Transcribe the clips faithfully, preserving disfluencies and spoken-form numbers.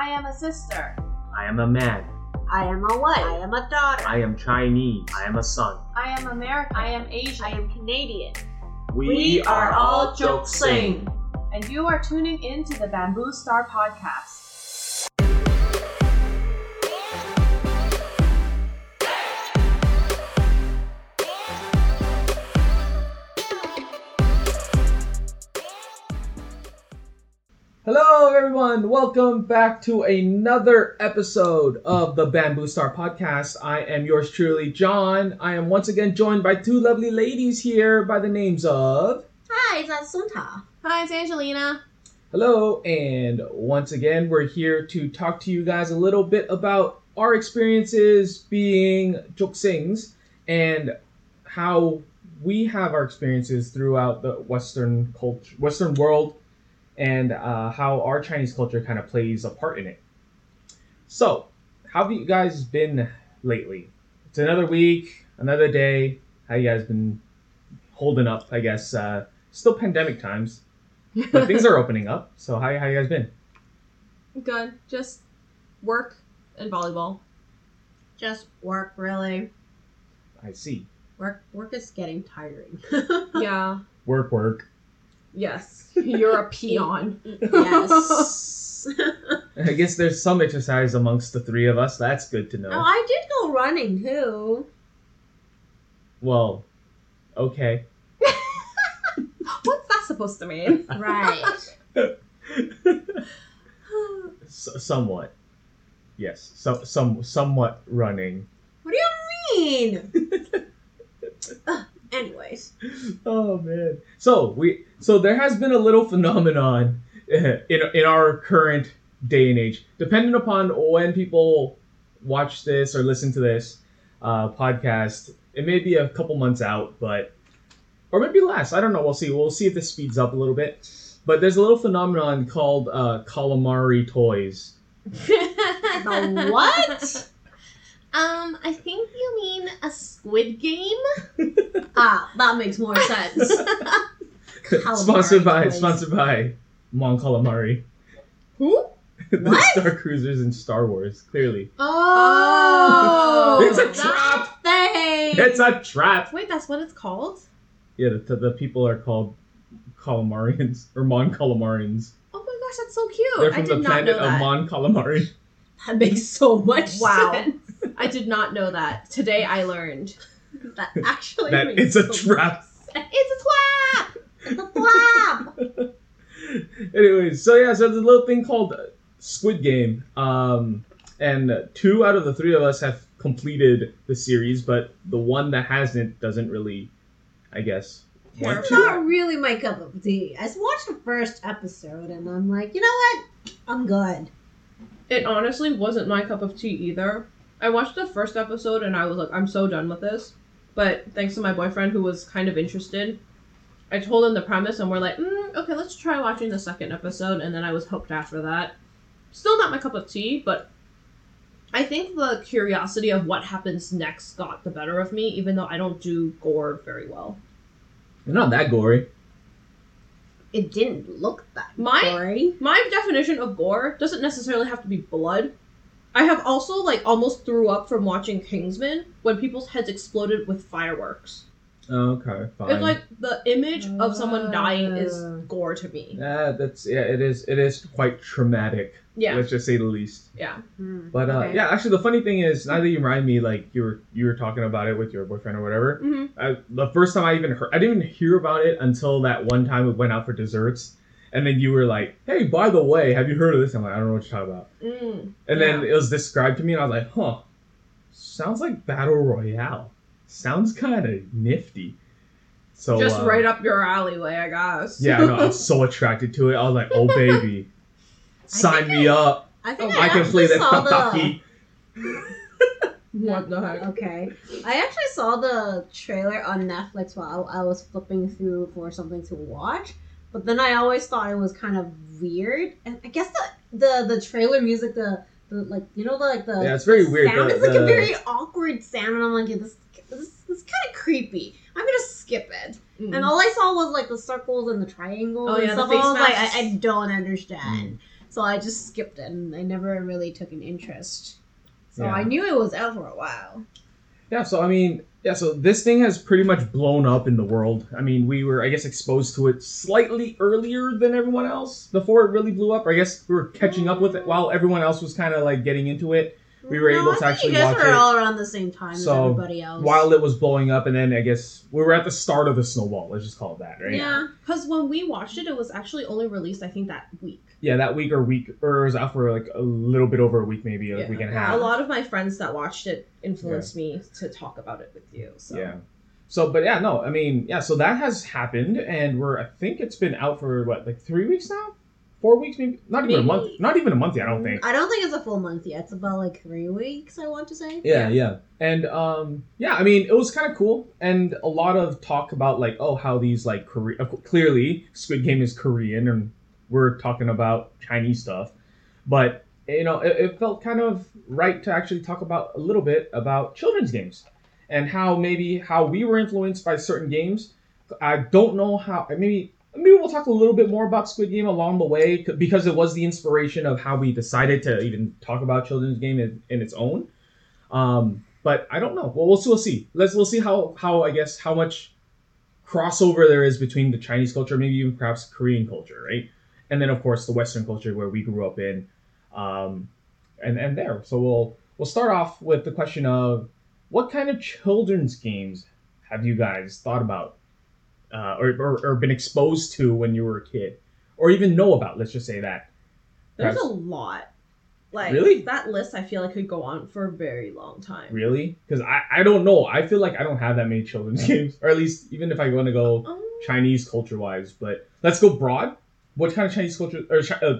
I am a sister. I am a man. I am a wife. I am a daughter. I am Chinese. I am a son. I am American. I am Asian. I am Canadian. We, we are, are all Juk-sing. And you are tuning in to the Bamboo Star Podcast. Hello everyone, welcome back to another episode of the Bamboo Star Podcast. I am yours truly, John. I am once again joined by two lovely ladies here by the names of... Hi, that's Sunta. Hi, it's Angelina. Hello, and once again we're here to talk to you guys a little bit about our experiences being Juk-sings and how we have our experiences throughout the Western culture, Western world, and uh, how our Chinese culture kind of plays a part in it. So, how have you guys been lately? It's another week, another day. How you guys been holding up, I guess? Uh, still pandemic times, but things are opening up. So how, how you guys been? Good. Just work and volleyball. Just work, really. I see. Work, work is getting tiring. Yeah. Work, work. Yes, you're a peon. Yes. I guess there's some exercise amongst the three of us. That's good to know. Oh, I did go running too. Well, okay. What's that supposed to mean? Right. so, somewhat. Yes, so, some somewhat running. What do you mean? uh. Anyways. Oh, man. So, we so there has been a little phenomenon in in our current day and age. Depending upon when people watch this or listen to this uh, podcast, it may be a couple months out, but... Or maybe less. I don't know. We'll see. We'll see if this speeds up a little bit. But there's a little phenomenon called uh, calamari toys. The what? Um, I think you mean a Squid Game? Ah, that makes more sense. Sponsored by, toys. sponsored by Mon Calamari. Who? The what? Star Cruisers in Star Wars, clearly. Oh! It's a trap! Thing. It's a trap! Wait, that's what it's called? Yeah, the, the people are called Calamarians, or Mon Calamarians. Oh my gosh, that's so cute! They're from I did the not planet know that. of Mon Calamari. That makes so much wow. sense. I did not know that. Today I learned that actually that makes it's a so trap. Sense. It's a trap. It's a trap. Anyways, so yeah, so there's a little thing called Squid Game, um, and two out of the three of us have completed the series, but the one that hasn't doesn't really, I guess. It's not really my cup of tea. I watched the first episode, and I'm like, you know what? I'm good. It honestly wasn't my cup of tea either. I watched the first episode and I was like, I'm so done with this. But thanks to my boyfriend who was kind of interested, I told him the premise and we're like, mm, okay, let's try watching the second episode. And then I was hooked after that. Still not my cup of tea, but I think the curiosity of what happens next got the better of me, even though I don't do gore very well. You're not that gory. It didn't look that my, gory. My definition of gore doesn't necessarily have to be blood. I have also, like, almost threw up from watching Kingsman when people's heads exploded with fireworks. Okay, fine. It's like the image uh, of someone dying is gore to me. Uh, that's, yeah, it is It is quite traumatic. Yeah. Let's just say the least. Yeah. Mm, but, uh, okay. yeah, actually, the funny thing is, now that you remind me, like, you were you were talking about it with your boyfriend or whatever, mm-hmm. I, the first time I even heard, I didn't even hear about it until that one time we went out for desserts. And then you were like, hey, by the way, have you heard of this? I'm like, I don't know what you're talking about. Mm, and then yeah. It was described to me, and I was like, huh, sounds like Battle Royale. Sounds kind of nifty. So Just uh, right up your alleyway, I guess. Yeah, no, I was so attracted to it. I was like, oh, baby, sign me I, up. I think oh, I, I can play that tataki. The... What the heck? Okay. I actually saw the trailer on Netflix while I was flipping through for something to watch. But then I always thought it was kind of weird, and I guess the the, the trailer music, the, the like you know the like the yeah, it's very the weird. Sound the, is like the... a very awkward sound, and I'm like, yeah, this this, this is kind of creepy. I'm gonna skip it. Mm. And all I saw was like the circles and the triangles oh, and yeah, stuff. I was like, I, I don't understand. Mm. So I just skipped it, and I never really took an interest. So yeah. I knew it was out for a while. Yeah, so I mean, yeah, so this thing has pretty much blown up in the world. I mean, we were, I guess, exposed to it slightly earlier than everyone else before it really blew up. Or I guess we were catching up with it while everyone else was kind of like getting into it. We were no, able I to actually watch it. You guys were it. all around the same time so, as everybody else. While it was blowing up, and then I guess we were at the start of the snowball. Let's just call it that, right? Yeah, because when we watched it, it was actually only released, I think, that week. Yeah, that week or week, or it was out for like a little bit over a week, maybe a yeah. week and a half. A lot of my friends that watched it influenced yeah. me to talk about it with you. So. Yeah. So, but yeah, no, I mean, yeah, so that has happened, and we're, I think it's been out for, what, like three weeks now? Four weeks, maybe? Not even maybe. a month. Not even a month yet, I don't think. I don't think it's a full month yet. It's about like three weeks, I want to say. Yeah, yeah. yeah. And, um, yeah, I mean, it was kind of cool. And a lot of talk about like, oh, how these like, Kore- clearly Squid Game is Korean and we're talking about Chinese stuff. But, you know, it, it felt kind of right to actually talk about a little bit about children's games. And how maybe how we were influenced by certain games. I don't know how, maybe... Maybe we'll talk a little bit more about Squid Game along the way because it was the inspiration of how we decided to even talk about children's game in, in its own. Um, but I don't know. Well, we'll, we'll see. Let's we'll see how, how I guess how much crossover there is between the Chinese culture, maybe even perhaps Korean culture, right? And then of course the Western culture where we grew up in, um, and and there. So we'll we'll start off with the question of what kind of children's games have you guys thought about? Uh, or, or or been exposed to when you were a kid, or even know about. Let's just say that there's Perhaps. a lot. Like really? That list, I feel like could go on for a very long time. Really? Because I, I don't know. I feel like I don't have that many children's games, or at least even if I want to go um, Chinese culture wise. But let's go broad. What kind of Chinese culture or uh,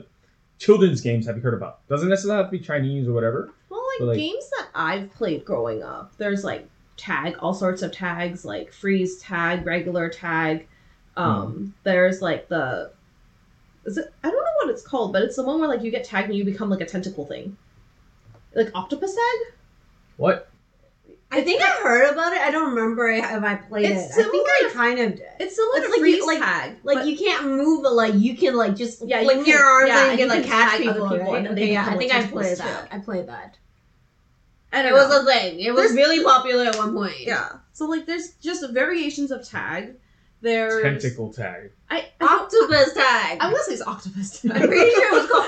children's games have you heard about? Doesn't necessarily have to be Chinese or whatever. Well, like, like games that I've played growing up. There's like. Tag, all sorts of tags, like freeze tag, regular tag. Um, mm. There's like the, is it? I don't know what it's called, but it's the one where like you get tagged and you become like a tentacle thing, like octopus tag. What? I think I heard about it. I don't remember if I played it. I think I kind of did. It's similar to freeze tag. Like you can't move, but like you can like just fling your arms and you can like catch people. Okay, yeah, I think I played that. I played that. And it was a thing. It was there's, really popular at one point. Yeah. So, like, there's just variations of tag. There's... Tentacle tag. I, I octopus tag. I was going to say it's octopus tag. I'm pretty sure it was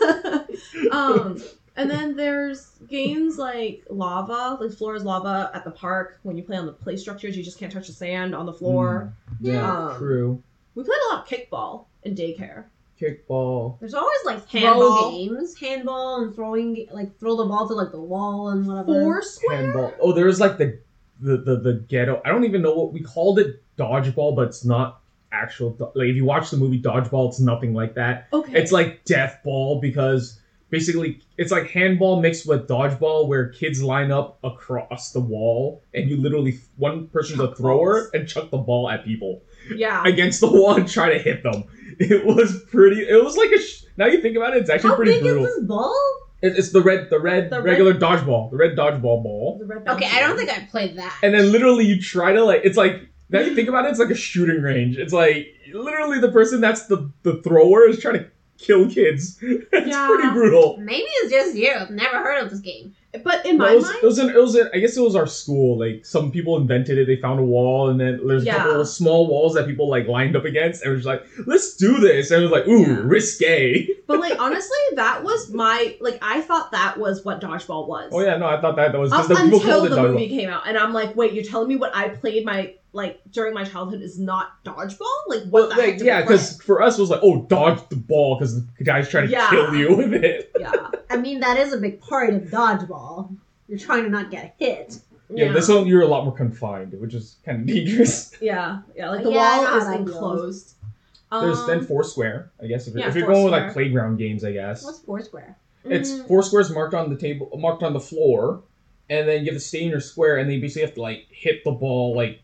called octopus tag. um, and then there's games like lava, like floor is lava at the park. When you play on the play structures, you just can't touch the sand on the floor. Mm, yeah, um, true. We played a lot of kickball in daycare. Kickball. There's always like handball games, handball and throwing, like throw the ball to like the wall and whatever. Four square. Handball. Oh, there was like the, the the the ghetto. I don't even know what we called it. Dodgeball, but it's not actual. Do- like if you watch the movie Dodgeball, it's nothing like that. Okay. It's like death ball because basically it's like handball mixed with dodgeball, where kids line up across the wall and you literally one person's chuck a thrower balls. and chuck the ball at people. Yeah. Against the wall and try to hit them. It was pretty. It was like a. Sh- now you think about it, it's actually How pretty brutal. How big is this ball? It, it's the red, the red, the regular red... dodgeball, the red dodgeball ball. The red dodgeball. Okay, I don't think I played that. And then literally, you try to like. It's like now you think about it, it's like a shooting range. It's like literally the person that's the the thrower is trying to kill kids. It's yeah. pretty brutal. Maybe it's just you. I've never heard of this game. But in no, my it was, mind, it was, an, it was an, I guess it was our school. Like some people invented it. They found a wall, and then there's yeah. a couple of small walls that people like lined up against, and it was like, let's do this. And it was like, ooh, yeah. risque. But like honestly, that was my like. I thought that was what dodgeball was. Oh yeah, no, I thought that that was because the people called it dodgeball. Until the movie came out, and I'm like, wait, you're telling me what I played my like during my childhood is not dodgeball? Like what? Well, like, yeah, because for us it was like, oh, dodge the ball because the guy's trying to yeah. kill you with it. Yeah. I mean, that is a big part of dodgeball. You're trying to not get hit. Yeah, yeah. This one you're a lot more confined, which is kind of dangerous. Yeah, yeah, like the yeah, wall is enclosed. Um, There's then Foursquare, I guess. If, yeah, if you're going square. with like playground games, I guess. What's Foursquare? It's mm. Foursquare's marked on the table, marked on the floor, and then you have to stay in your square, and then you basically have to like hit the ball like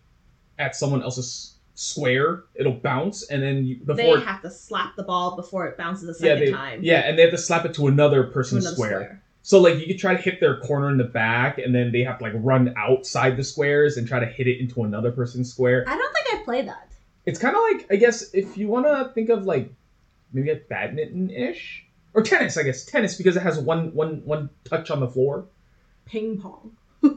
at someone else's square. It'll bounce, and then you, before they it, have to slap the ball before it bounces a second yeah, they, time. Yeah, and they have to slap it to another person's to another square. square. So like you could try to hit their corner in the back, and then they have to like run outside the squares and try to hit it into another person's square. I don't think I played that. It's kind of like, I guess if you want to think of like maybe like badminton-ish. Or tennis, I guess. Tennis, because it has one, one, one touch on the floor. Ping pong.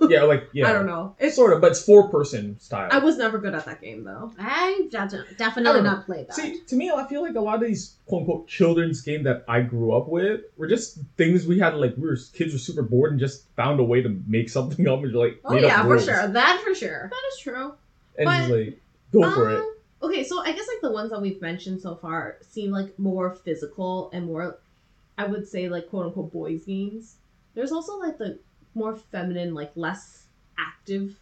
Yeah, like, yeah. I don't know. It's sort of, but it's four-person style. I was never good at that game, though. I definitely not played that. See, to me, I feel like a lot of these, quote-unquote, children's games that I grew up with were just things we had, like, we were kids were super bored and just found a way to make something up. And like, oh, yeah, for sure. That for sure. That is true. And but, just, like, go um, for it. Okay, so I guess, like, the ones that we've mentioned so far seem, like, more physical and more, I would say, like, quote-unquote, boys' games. There's also, like, the more feminine, like, less active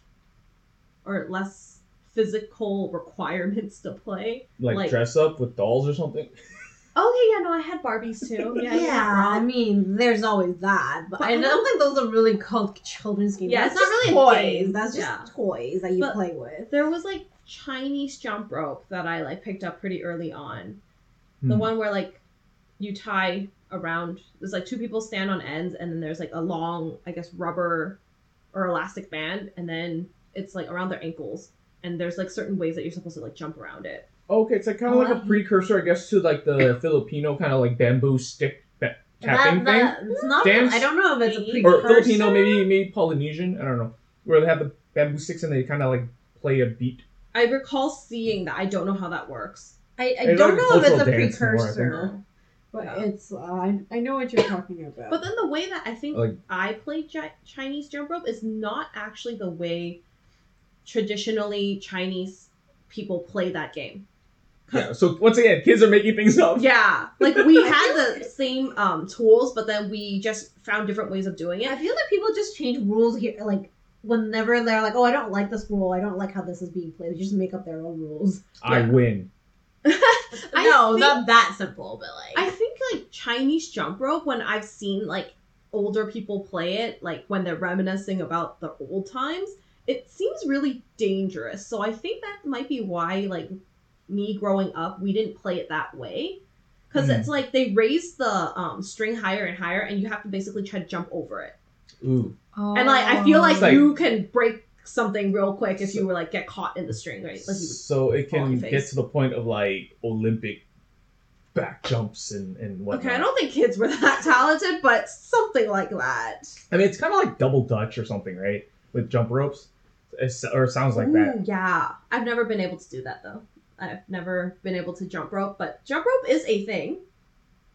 or less physical requirements to play. Like, like dress up with dolls or something? Okay, yeah, no, I had Barbies, too. Yeah, yeah I mean, there's always that. But, but I don't think those are really called children's games. Yeah, that's it's not just really toys. That's just yeah. toys that you but play with. There was, like, Chinese jump rope that I, like, picked up pretty early on. Hmm. The one where, like, you tie around, there's like two people stand on ends, and then there's like a long, I guess, rubber or elastic band, and then it's like around their ankles, and there's like certain ways that you're supposed to like jump around it. Okay, it's like kind of oh, like a precursor, I guess, to like the Filipino kind of like bamboo stick ba- tapping that, that, thing. It's not, Dance, I don't know if it's a precursor. Or Filipino, maybe maybe Polynesian, I don't know, where they have the bamboo sticks and they kind of like play a beat. I recall seeing that. I don't know how that works. I, I don't know if it's a precursor. More, But yeah. it's, uh, I, I know what you're talking about. But then the way that I think like, I play J- Chinese jump rope is not actually the way traditionally Chinese people play that game. Yeah, so once again, kids are making things up. Yeah, like we had the same um, tools, but then we just found different ways of doing it. I feel like people just change rules here, like whenever they're like, oh, I don't like this rule, I don't like how this is being played. They just make up their own rules. I yeah. win. I no, think, not that simple, but like I think like Chinese jump rope, when I've seen like older people play it, like when they're reminiscing about the old times, it seems really dangerous. So I think that might be why like me growing up, we didn't play it that way, because mm. it's like they raise the um string higher and higher, and you have to basically try to jump over it. Ooh. Oh. And like I feel like, like you can break something real quick if you were like get caught in the string, right? Like you so it can get to the point of like Olympic back jumps and and whatnot. Okay, I don't think kids were that talented, but something like that. I mean, it's kind of like double dutch or something, right? With jump ropes, it's, or it sounds like Ooh, that. Yeah, I've never been able to do that though. I've never been able to jump rope, but jump rope is a thing.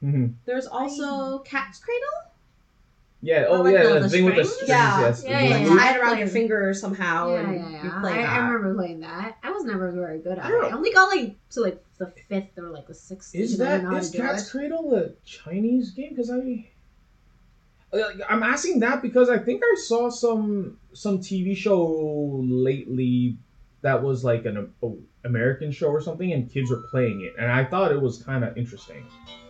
Mm-hmm. There's also I... cat's cradle. Yeah, oh, oh like yeah, the, the thing with the strings, yeah. yes. Yeah, yeah, yeah. You tie it around your finger somehow, yeah, and yeah, yeah. you play I, that. I remember playing that. I was never very good at I it. I only got, like, to, like, the fifth or, like, the sixth. Is that, is Cat's Cradle a Chinese game? Because I, like, I'm asking that because I think I saw some some T V show lately that was, like, an a, American show or something, and kids were playing it. And I thought it was kind of interesting.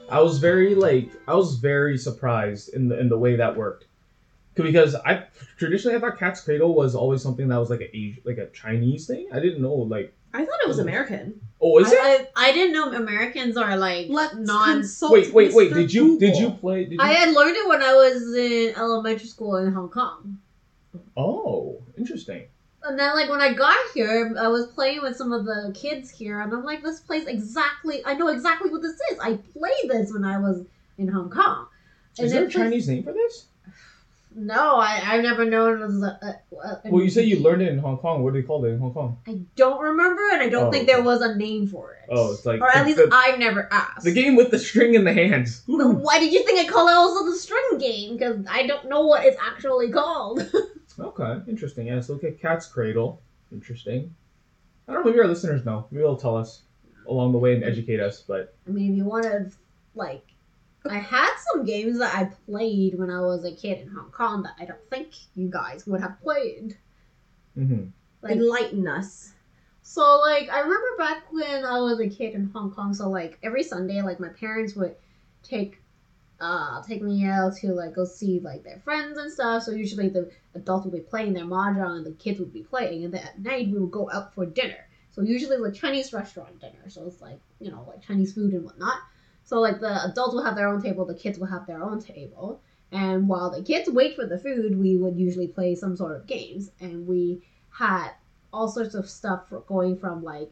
I was very like I was very surprised in the in the way that worked, because I traditionally I thought Cat's Cradle was always something that was like a like a Chinese thing. I didn't know like I thought it was American. Oh, is I, it? I, I didn't know Americans are like Let's non. Wait, wait, wait! Did you did you play? Did you... I had learned it when I was in elementary school in Hong Kong. Oh, interesting. And then, like, when I got here, I was playing with some of the kids here, and I'm like, this place exactly, I know exactly what this is. I played this when I was in Hong Kong. Is there a Chinese name for this? No, I, I've never known it as a, a, a... Well, you say you learned it in Hong Kong. What do they call it in Hong Kong? I don't remember, and I don't oh, think there was a name for it. Oh, it's like... Or at the, least the, I've never asked. The game with the string in the hands. So why did you think I call it also the string game? Because I don't know what it's actually called. Okay, interesting. Yeah, so okay, Cat's Cradle. Interesting. I don't know, maybe our listeners know. Maybe they'll tell us along the way and educate us, but... I mean, if you want to, like... I had some games that I played when I was a kid in Hong Kong that I don't think you guys would have played. Mm-hmm. Like, enlighten us. So, like, I remember back when I was a kid in Hong Kong, so, like, every Sunday, like, my parents would take... Uh, take me out to like go see like their friends and stuff. So usually the adults would be playing their mahjong and the kids would be playing, and then at night we would go out for dinner. So usually like Chinese restaurant dinner. So it's like, you know, like Chinese food and whatnot. So like the adults will have their own table, the kids will have their own table, and while the kids wait for the food, we would usually play some sort of games. And we had all sorts of stuff for going from like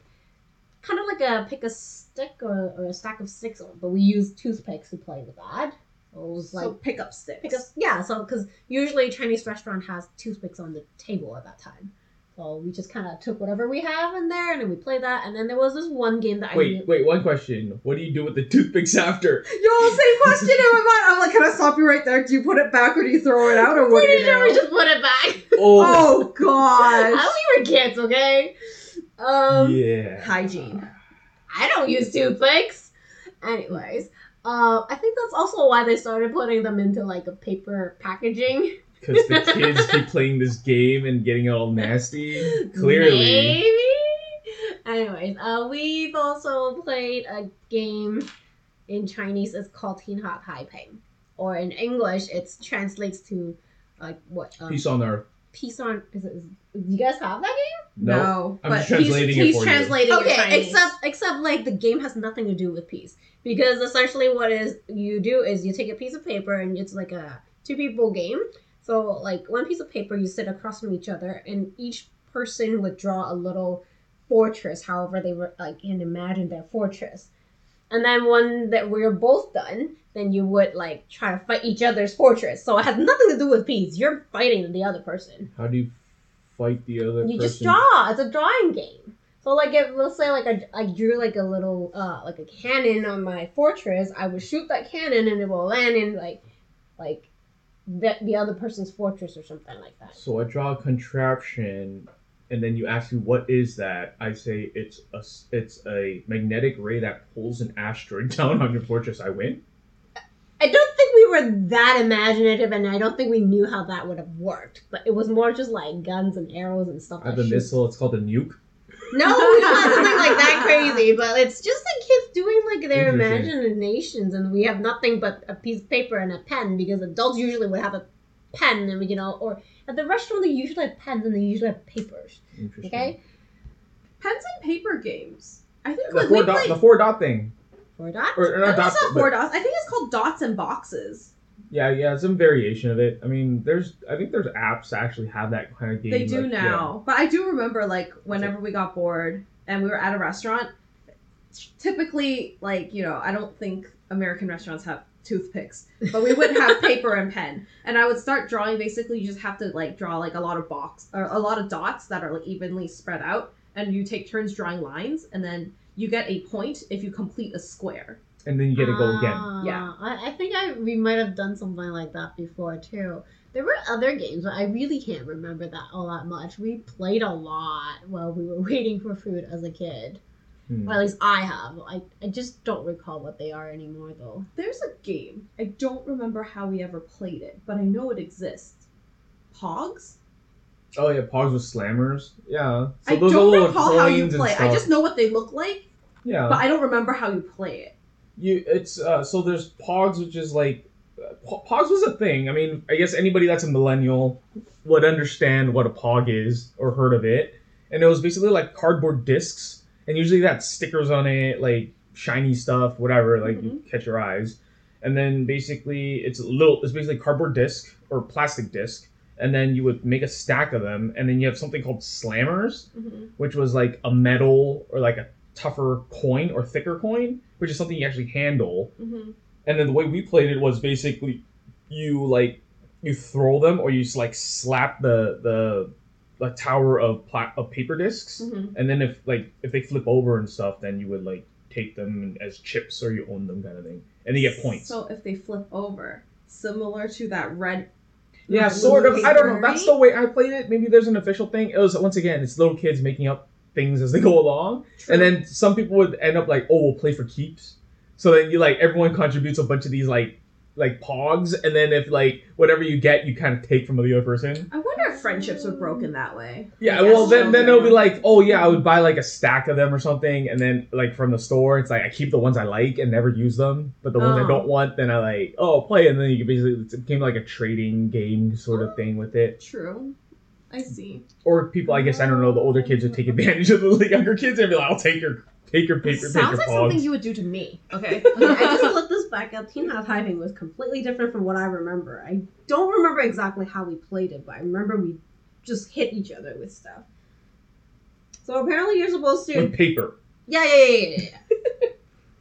kind of like a pick a stick or, or a stack of sticks, but we used toothpicks to play with that. It was like so pick up sticks. Pick up, yeah, so because usually a Chinese restaurant has toothpicks on the table at that time. So we just kind of took whatever we have in there, and then we played that. And then there was this one game that wait, I... Wait, wait, one question. What do you do with the toothpicks after? Yo, same question in my mind. I'm like, can I stop you right there? Do you put it back or do you throw it out or what do you do? We just put it back. Oh, oh gosh. I we were kids, okay? Um, yeah. Hygiene. I don't use toothpicks. Anyways, uh, I think that's also why they started putting them into, like, a paper packaging. Because the kids keep playing this game and getting all nasty. Clearly. Maybe? Anyways, uh, we've also played a game in Chinese. It's called Tin Hot Hai Peng. Or in English, it translates to, like, what? Um, Peace on Earth. Peace on... Is it, is, do you guys have that game? No. no I'm but just translating he's, it he's for translating you. Okay, Chinese. except, except, like, the game has nothing to do with peace. Because essentially what is you do is you take a piece of paper and it's, like, a two-people game. So, like, one piece of paper, you sit across from each other, and each person would draw a little fortress, however they were, like, and imagine their fortress. And then when that we were both done, then you would, like, try to fight each other's fortress. So it has nothing to do with peace. You're fighting the other person. How do you fight the other person? You just draw. It's a drawing game. So, like, if, let's say, like, I, I drew, like, a little, uh, like, a cannon on my fortress, I would shoot that cannon, and it will land in, like, like... The, the other person's fortress or something like that. So I draw a contraption, and then you ask me, what is that? I say, it's a, it's a magnetic ray that pulls an asteroid down on your fortress. I win? I don't think we were that imaginative, and I don't think we knew how that would have worked. But it was more just like guns and arrows and stuff. I have a missile. It's called a nuke. No, we don't have something like that crazy, but it's just like kids doing like their imaginations, and we have nothing but a piece of paper and a pen, because adults usually would have a pen, and we can all, or at the restaurant they usually have pens and they usually have papers. Interesting. Okay? Pens and paper games. I think the, like, four we dot, played... the four dot thing. Four dots? Or, or not I dots, but... four dots. I think it's called dots and boxes. Yeah, yeah, some variation of it. I mean, there's, I think there's apps that actually have that kind of game. They do like, now. Yeah. But I do remember, like, whenever we got bored and we were at a restaurant, typically, like, you know, I don't think American restaurants have toothpicks, but we would have paper and pen. And I would start drawing. Basically, you just have to, like, draw, like, a lot of box, or a lot of dots that are, like, evenly spread out. And you take turns drawing lines, and then you get a point if you complete a square. And then you get a goal again. Uh, yeah. I, I think I we might have done something like that before, too. There were other games, but I really can't remember that all that much. We played a lot while we were waiting for food as a kid. Hmm. Or at least I have. I, I just don't recall what they are anymore, though. There's a game. I don't remember how we ever played it, but I know it exists. Pogs? Oh, yeah. Pogs with slammers. Yeah. So I those don't are recall how you play. I just know what they look like. Yeah. But I don't remember how you play it. You it's uh so there's Pogs, which is like uh, Pogs was a thing. I mean, I guess anybody that's a millennial would understand what a Pog is or heard of it. And it was basically like cardboard discs, and usually that stickers on it, like shiny stuff, whatever, like mm-hmm. you catch your eyes. And then basically it's a little it's basically cardboard disc or plastic disc, and then you would make a stack of them, and then you have something called slammers, mm-hmm. which was like a metal or like a tougher coin or thicker coin, which is something you actually handle. Mm-hmm. And then the way we played it was basically you like you throw them, or you just like slap the the, the tower of pla- of paper discs, mm-hmm. and then if like if they flip over and stuff, then you would like take them as chips, or you own them kind of thing, and they get points. So if they flip over, similar to that red. Yeah, sort of. I don't know. That's the way I played it. Maybe there's an official thing. It was once again, it's little kids making up things as they go along. True. And then some people would end up like, oh, we'll play for keeps. So then you like everyone contributes a bunch of these like like Pogs, and then if like whatever you get, you kind of take from the other person. I wonder if friendships were broken that way. Yeah, like, well then then they'll be like, oh yeah, I would buy like a stack of them or something, and then like from the store, it's like I keep the ones I like and never use them, but the oh. ones I don't want, then I like oh play, and then you basically it became like a trading game sort of thing with it. True. I see. Or people, I guess, I don't know, the older kids would take advantage of the younger kids and be like, I'll take your take your paper, paper sounds like Pogs. Something you would do to me. Okay. Okay, I just looked this back up. Teen Hot Hai Peng was completely different from what I remember. I don't remember exactly how we played it, but I remember we just hit each other with stuff. So apparently you're supposed to... With paper. Yeah, yeah, yeah, yeah, yeah.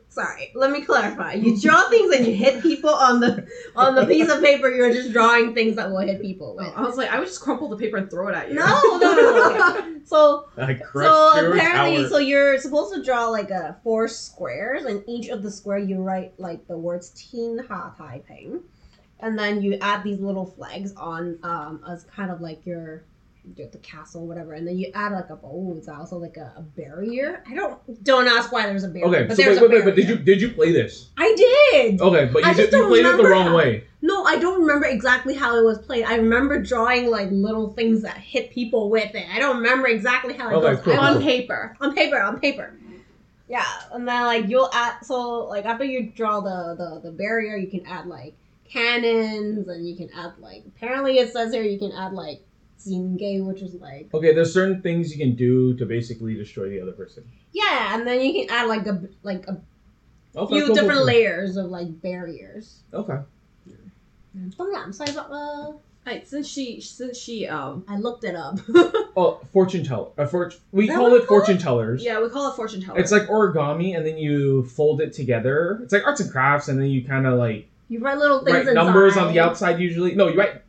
Sorry, let me clarify. You draw things and you hit people on the on the piece of paper. You're just drawing things that will hit people with. I was like, I would just crumple the paper and throw it at you. No, no, no, no. no. So, so apparently, power. so you're supposed to draw like uh, four squares, and each of the square you write like the words "Tin Ha Tai Ping," and then you add these little flags on um, as kind of like your. The castle, whatever, and then you add like a bowl. It's also like a, a barrier. I don't don't ask why there's a barrier. Okay, but so wait, wait, wait, but did you did you play this? I did. Okay, but you, did, you played it the wrong how, way. No, I don't remember exactly how it was played. I remember drawing like little things that hit people with it. I don't remember exactly how it okay, goes cool, on cool. paper, on paper, on paper. Yeah, and then like you'll add. So like after you draw the the the barrier, you can add like cannons, and you can add like. Apparently, it says here you can add like. Which is like okay, there's certain things you can do to basically destroy the other person. Yeah, and then you can add like a like a okay, few cool, different cool. layers of like barriers. Okay. Yeah. I'm sorry about uh. Right, since she since she um I looked it up. oh, fortune teller. A for, we that call it call fortune it? tellers. Yeah, we call it fortune teller. It's like origami, and then you fold it together. It's like arts and crafts, and then you kind of like you write little things. Write numbers on the outside usually. No, you write.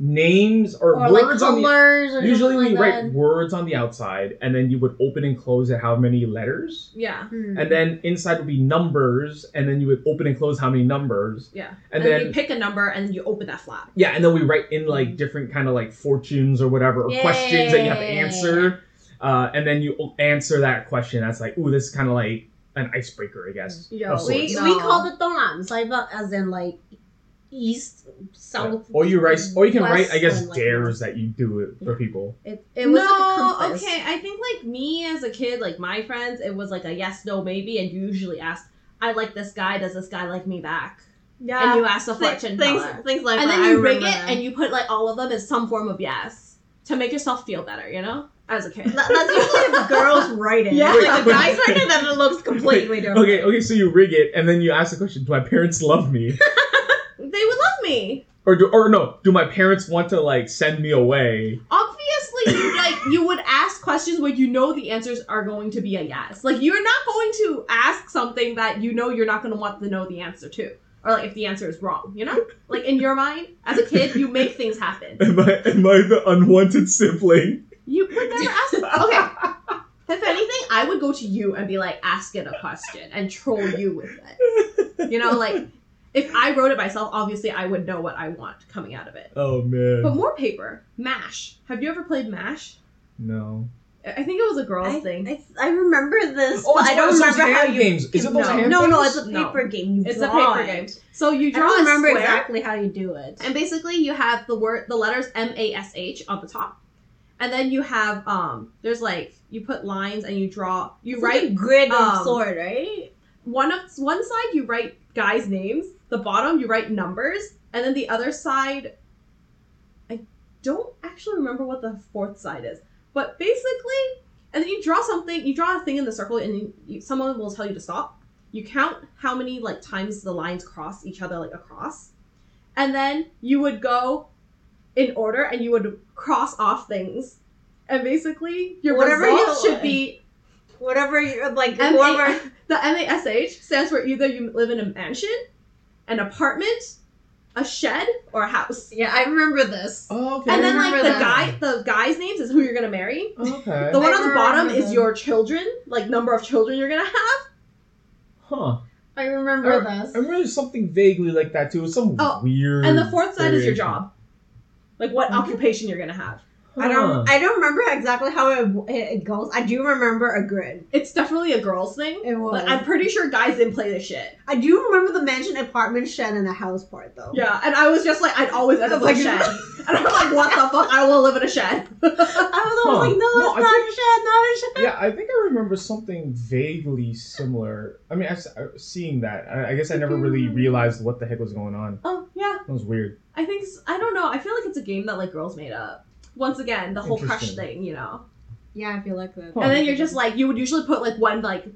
Names or, or words like on the usually we like write that. words on the outside, and then you would open and close at how many letters? Yeah, mm-hmm. And then inside would be numbers, and then you would open and close how many numbers? Yeah, and, and then you pick a number and you open that flap. Yeah, and then we write in like different kind of like fortunes or whatever or Yay. questions that you have to answer, uh, and then you answer that question. That's like, ooh, this is kind of like an icebreaker, I guess. Yeah, we no. we called it Donglam, so as in like. East, south, yeah. or you write, or you can write, I guess, like dares that. that you do it for people. It, it was no, like a okay. I think like me as a kid, like my friends, it was like a yes, no, maybe, and you usually asked, "I like this guy. Does this guy like me back?" Yeah, and you asked the fortune teller, things, things like and that. And then you rig it that. and you put like all of them as some form of yes to make yourself feel better. You know. As a kid. That's usually if girls write it. Yeah. Like, the guys write it, then it looks completely different. Okay, okay, so you rig it, and then you ask the question, do my parents love me? They would love me. Or do, or no, do my parents want to, like, send me away? Obviously, you, like, you would ask questions where you know the answers are going to be a yes. Like, you're not going to ask something that you know you're not going to want to know the answer to. Or, like, if the answer is wrong, you know? Like, in your mind, as a kid, you make things happen. Am I, am I the unwanted sibling? You would never ask it. Okay. If anything, I would go to you and be like, ask it a question and troll you with it. You know, like, if I wrote it myself, obviously I would know what I want coming out of it. Oh, man. But more paper. MASH. Have you ever played MASH? No. I think it was a girl's I, thing. I, I remember this, oh, but I don't remember how you... Games. Is it those no, hand no, games? No, no, it's a paper no. game. You it's draw a paper it. game. So you draw I don't remember square, exactly how you do it. And basically you have the word, the letters M A S H on the top. And then you have, um, there's like, you put lines and you draw, you it's write like a grid um, of sword, right? One of one side you write guys' names, the bottom you write numbers, and then the other side, I don't actually remember what the fourth side is, but basically, and then you draw something, you draw a thing in the circle and you, you, someone will tell you to stop. You count how many like times the lines cross each other like across, and then you would go in order and you would cross off things and basically your whatever result you should be whatever you like M A, whoever the M A S H stands for either you live in a mansion, an apartment, a shed, or a house. Yeah, I remember this. Oh, okay. And then like the that. guy the guy's names is who you're gonna marry. Okay. The one I on the bottom is your children, like number of children you're gonna have. Huh. I remember I, this. I remember something vaguely like that too. It was some oh, weird and the fourth side variation. Is your job. Like, what mm-hmm. occupation you're going to have. Huh. I don't I don't remember exactly how it, it goes. I do remember a grid. It's definitely a girl's thing. It was. Like, I'm pretty sure guys didn't play this shit. I do remember the mansion, apartment, shed, and the house part, though. Yeah, and I was just like, I'd always end up in a shed. And I'm like, what the fuck? I want to live in a shed. I was always huh. like, no, it's no, not think, a shed, not a shed. Yeah, I think I remember something vaguely similar. I mean, I, I, seeing that, I, I guess I never really realized what the heck was going on. Oh, yeah. That was weird. I think, I don't know. I feel like it's a game that, like, girls made up. Once again, the whole crush thing, you know. Yeah, I feel like that. Huh. And then you're just like, you would usually put like one like,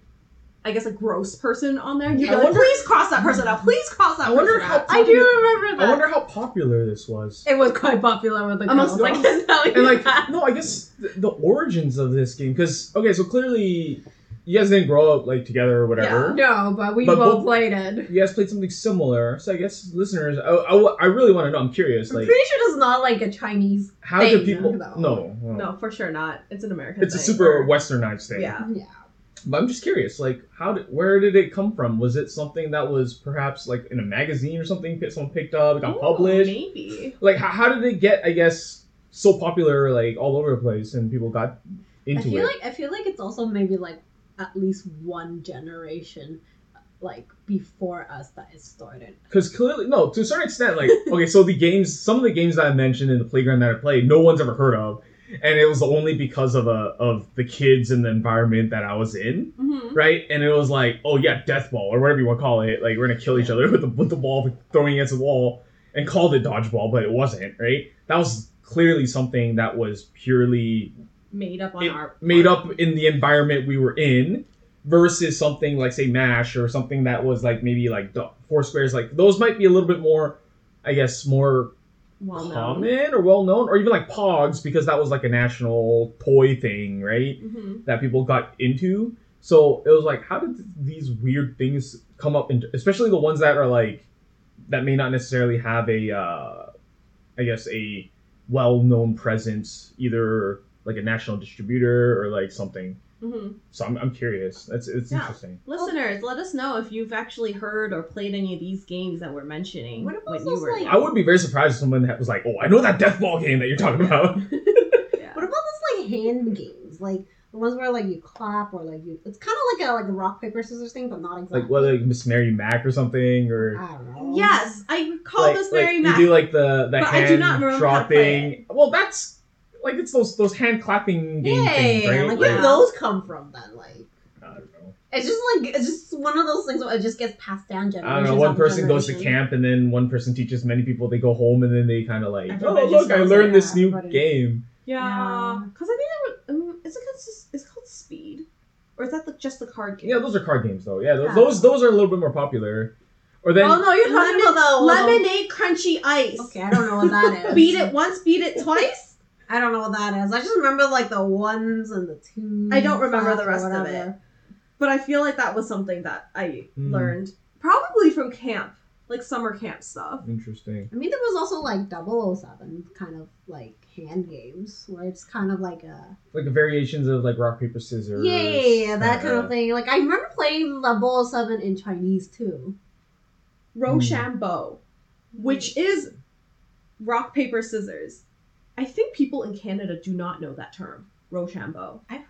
I guess a gross person on there. You go, like, wonder... please cross that person out. Please cross that I wonder person how out. Popular... I do remember that. I wonder how popular this was. It was quite popular with the girls. Like, and like, no, I guess the, the origins of this game, because okay, so clearly you guys didn't grow up like together or whatever. Yeah. No, but we but both played it. You guys played something similar, so I guess listeners, I, I, I really want to know. I'm curious. I'm like, pretty sure it's not like a Chinese. How thing, do people? Though. No, no, no, for sure not. It's an American. It's thing. a super or, westernized thing. Yeah, yeah. But I'm just curious, like, how did, where did it come from? Was it something that was perhaps, like, in a magazine or something that someone picked up, it got Ooh, published? Maybe. Like, how, how did it get, I guess, so popular, like, all over the place and people got into I feel it? Like, I feel like it's also maybe, like, at least one generation, like, before us that it started. Because clearly, no, to a certain extent, like, okay, so the games, some of the games that I mentioned in the playground that I played, no one's ever heard of. And it was only because of a of the kids and the environment that I was in, mm-hmm. right? And it was like, oh yeah, death ball or whatever you want to call it. Like we're gonna kill each other with the with the ball throwing against the wall, and called it dodgeball, but it wasn't, right? That was clearly something that was purely made up on it, our made up in the environment we were in, versus something like say MASH or something that was like maybe like four squares. Like those might be a little bit more, I guess, more. Well common known. or well known or even like Pogs, because that was like a national toy thing, right? Mm-hmm. That people got into. So it was like, how did these weird things come up, in, especially the ones that are like that may not necessarily have a uh I guess a well-known presence, either like a national distributor or like something. Mm-hmm. So I'm, I'm curious. That's it's yeah. interesting. Listeners, let us know if you've actually heard or played any of these games that we're mentioning. What about when those you were like? I would be very surprised if someone that was like, "Oh, I know that death ball game that you're talking about." Yeah. What about those like hand games, like the ones where like you clap or like you? It's kind of like a like a rock paper scissors thing, but not exactly. Like whether like Miss Mary Mac or something, or I don't know. Yes, I call like, Miss Mary like Mac. You do like the the but hand draw thing. Well, that's. Like, it's those those hand clapping game yeah, things, right? Yeah, like, where yeah. do those come from, then? Like, I don't know. It's just, like, it's just one of those things where it just gets passed down generation. I don't know, one person generation. goes to camp, and then one person teaches many people. They go home, and then they kind of like, oh, look, I learned yeah, this new everybody. game. Yeah. Because yeah. I think that would, um, is it called, it's called Speed? Or is that the, just the card game? Yeah, those are card games, though. Yeah, those yeah. Those, those are a little bit more popular. Or then, oh no, you're talking about the Lemonade Crunchy Ice. Okay, I don't know what that is. Beat it once, beat it twice? I don't know what that is. I just remember, like, the ones and the twos. I don't remember the rest of it. But I feel like that was something that I mm. learned. Probably from camp. Like, summer camp stuff. Interesting. I mean, there was also, like, double oh seven kind of, like, hand games. Where it's kind of like a... Like, variations of, like, rock, paper, scissors. Yeah, yeah, yeah. That uh, kind of thing. Like, I remember playing double oh seven in Chinese, too. Rochambeau. Mm. Which is rock, paper, scissors. I think people in Canada do not know that term, Rochambeau. I,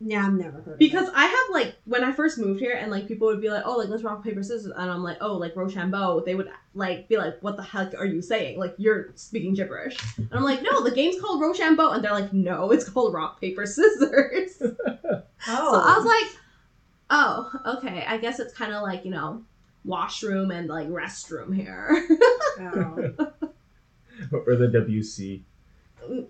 yeah, I've never heard of it. Because I have, like, when I first moved here, and, like, people would be like, oh, like, let's rock, paper, scissors. And I'm like, oh, like, Rochambeau. They would, like, be like, what the heck are you saying? Like, you're speaking gibberish. And I'm like, no, the game's called Rochambeau. And they're like, no, it's called rock, paper, scissors. Oh. So I was like, oh, okay. I guess it's kind of like, you know, washroom and, like, restroom here. Oh. Or the W C.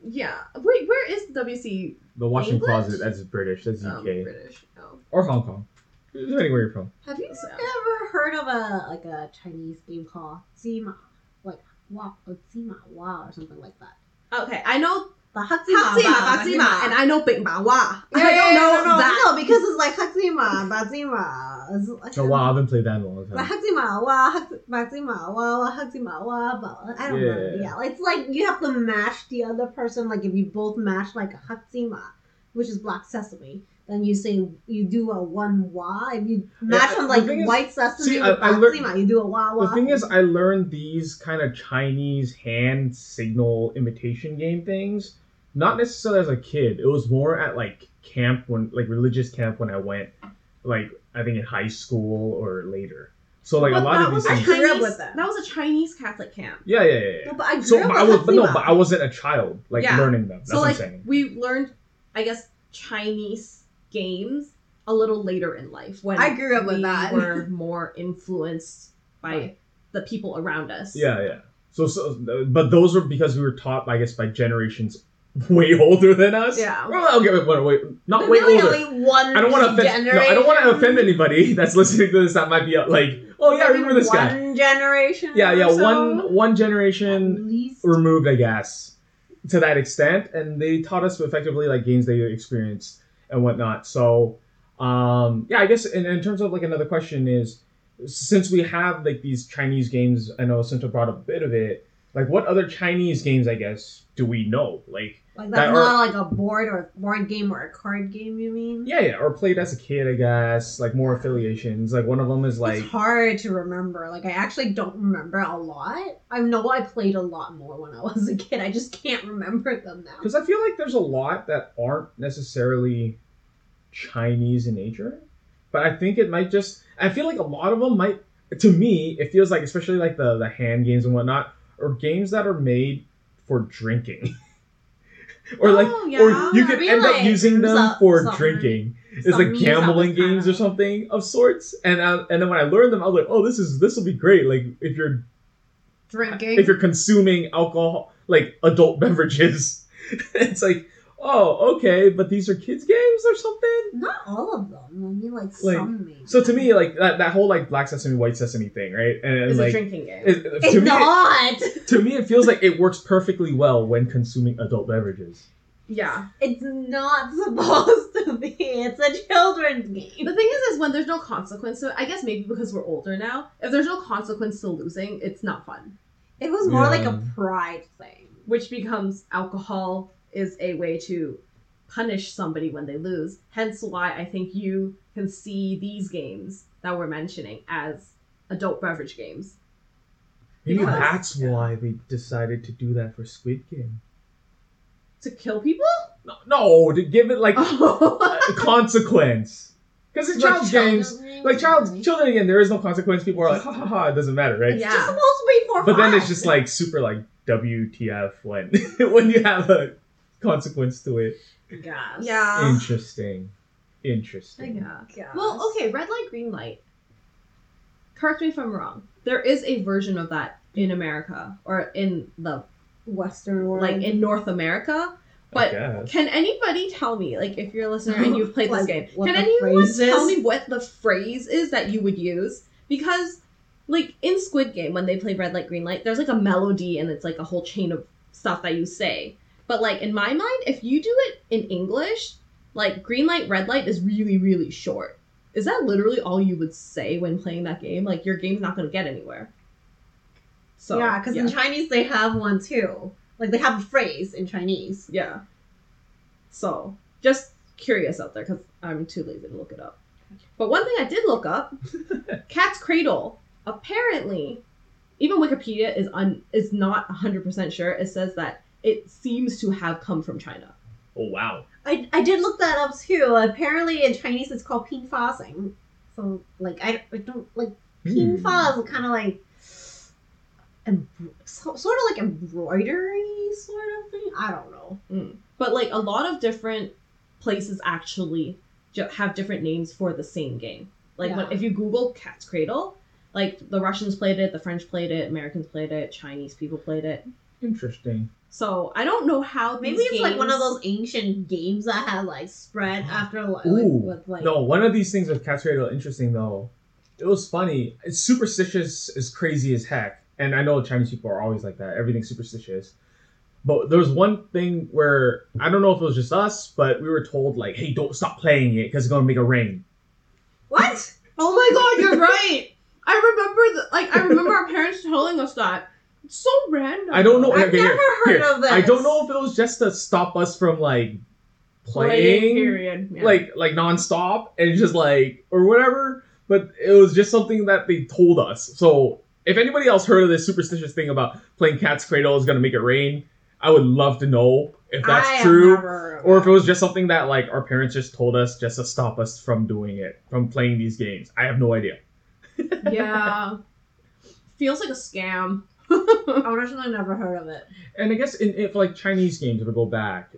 Yeah. Wait, where is W C? The washing English? Closet. That's British. That's U K. Um, British. Oh. Or Hong Kong. Depending where you're from. Have you so. ever heard of a like a Chinese game called Zima? Like Wa or Zima Wa or something like that. Okay, I know Hakzima, Bazima, and I know Bingma Wa. I don't know no, that. No, because it's like Hakzima, Bazima. Like, oh wow, I haven't played that in a long time. Like Hakzima wa, Hakzima wa, Hakzima wa, I don't yeah. know. Yeah, it's like you have to match the other person. Like if you both match like a Hakzima, which is black sesame, then you say you do a one wa. If you match yeah, on like white is, sesame see, with I, black I learned, sesame, you do a wa wa. The thing is, I learned these kind of Chinese hand signal imitation game things. Not necessarily as a kid. It was more at like camp when, like religious camp when I went, like. I think in high school or later. So like but a lot of these. Things... I grew up with that. That was a Chinese Catholic camp. Yeah, yeah, yeah. yeah. No, but I grew so up with I was, but no, but I wasn't a child like yeah. learning them. That's so, what like, I'm saying. We learned, I guess, Chinese games a little later in life when I grew up with we that. were more influenced by right. the people around us. Yeah, yeah. So, so, but those were because we were taught, I guess, by generations. Way older than us? Yeah. Well, okay, wait, wait, wait. Not but way really older. Only one I don't want to offend. No, I don't want to offend anybody that's listening to this. That might be like, oh yeah, I remember this one guy. One generation. Yeah, yeah, so? one one generation removed, I guess, to that extent, and they taught us effectively like games they experienced and whatnot. So Um, yeah, I guess in, in terms of like another question is, since we have like these Chinese games, I know Sinto brought up a bit of it. Like, what other Chinese games, I guess, do we know? Like, like that's that not are, like a board or board game or a card game, you mean? Yeah, yeah, or played as a kid, I guess. Like, more affiliations. Like, one of them is like... It's hard to remember. Like, I actually don't remember a lot. I know I played a lot more when I was a kid. I just can't remember them now. Because I feel like there's a lot that aren't necessarily Chinese in nature. But I think it might just... I feel like a lot of them might... To me, it feels like, especially like the, the hand games and whatnot... Or games that are made for drinking. or like oh, yeah. or you could I mean, end like, up using them so, for so, drinking. So, it's like gambling games or something of sorts. And I, and then when I learned them, I was like, oh, this is this will be great. Like if you're drinking if you're consuming alcohol, like adult beverages. It's like, oh, okay, but these are kids' games or something? Not all of them. I mean, like, like some maybe. So to me, like, that, that whole, like, black sesame, white sesame thing, right? And, it's like, a drinking game. It, to it's me, not! It, to me, it feels like it works perfectly well when consuming adult beverages. Yeah. It's not supposed to be. It's a children's game. The thing is, is when there's no consequence, so I guess maybe because we're older now, if there's no consequence to losing, it's not fun. It was more yeah. like a pride thing. Which becomes alcohol... is a way to punish somebody when they lose. Hence why I think you can see these games that we're mentioning as adult beverage games. Maybe because, that's yeah. why they decided to do that for Squid Game. To kill people? No, no to give it like oh. a consequence. Because in child's games, like child, children again, there is no consequence. People are like, ha ha ha, it doesn't matter, right? Yeah. It's just supposed to be for fun. But then it's just like super like W T F when when you have a consequence to it. Yes. Yeah. Interesting. Interesting. Yeah. Well, okay, red light, green light. Correct me if I'm wrong. There is a version of that in America or in the Western world. Like in North America. But can anybody tell me, like if you're a listener and you've played like, this game, can anyone tell me what the phrase is that you would use? Because like in Squid Game when they play red light, green light, there's like a melody and it's like a whole chain of stuff that you say. But, like, in my mind, if you do it in English, like, green light, red light is really, really short. Is that literally all you would say when playing that game? Like, your game's not going to get anywhere. So Yeah, because yeah. in Chinese, they have one, too. Like, they have a phrase in Chinese. Yeah. So, just curious out there, because I'm too lazy to look it up. But one thing I did look up, Cat's Cradle, apparently, even Wikipedia is un- is not one hundred percent sure. It says that it seems to have come from China. Oh, wow. I, I did look that up, too. Apparently, in Chinese, it's called ping fa sing. So, like, I, I don't, like, ping fa is kind of like, em- so, sort of like embroidery sort of thing. I don't know. Mm. But, like, a lot of different places actually have different names for the same game. Like, yeah. when, if you Google Cat's Cradle, like, the Russians played it, the French played it, Americans played it, Chinese people played it. Interesting. So, I don't know how Maybe it's games... like one of those ancient games that had like spread after like, Ooh, with like... No, one of these things with Cat's Cradle, interesting though. It was funny. It's superstitious is crazy as heck. And I know Chinese people are always like that. Everything's superstitious. But there was one thing where, I don't know if it was just us, but we were told like, hey, don't stop playing it because it's going to make it rain. What? Oh my god, you're right! I remember, the, like, I remember our parents telling us that. It's so random. I don't know. I've okay, never here, heard here. of this. I don't know if it was just to stop us from like playing, playing yeah. like like nonstop and just like or whatever. But it was just something that they told us. So if anybody else heard of this superstitious thing about playing Cat's Cradle is gonna make it rain, I would love to know if that's I true, or if it was just something that like our parents just told us just to stop us from doing it, from playing these games. I have no idea. Yeah, feels like a scam. I've actually never heard of it. And I guess in if like Chinese games, if we go back,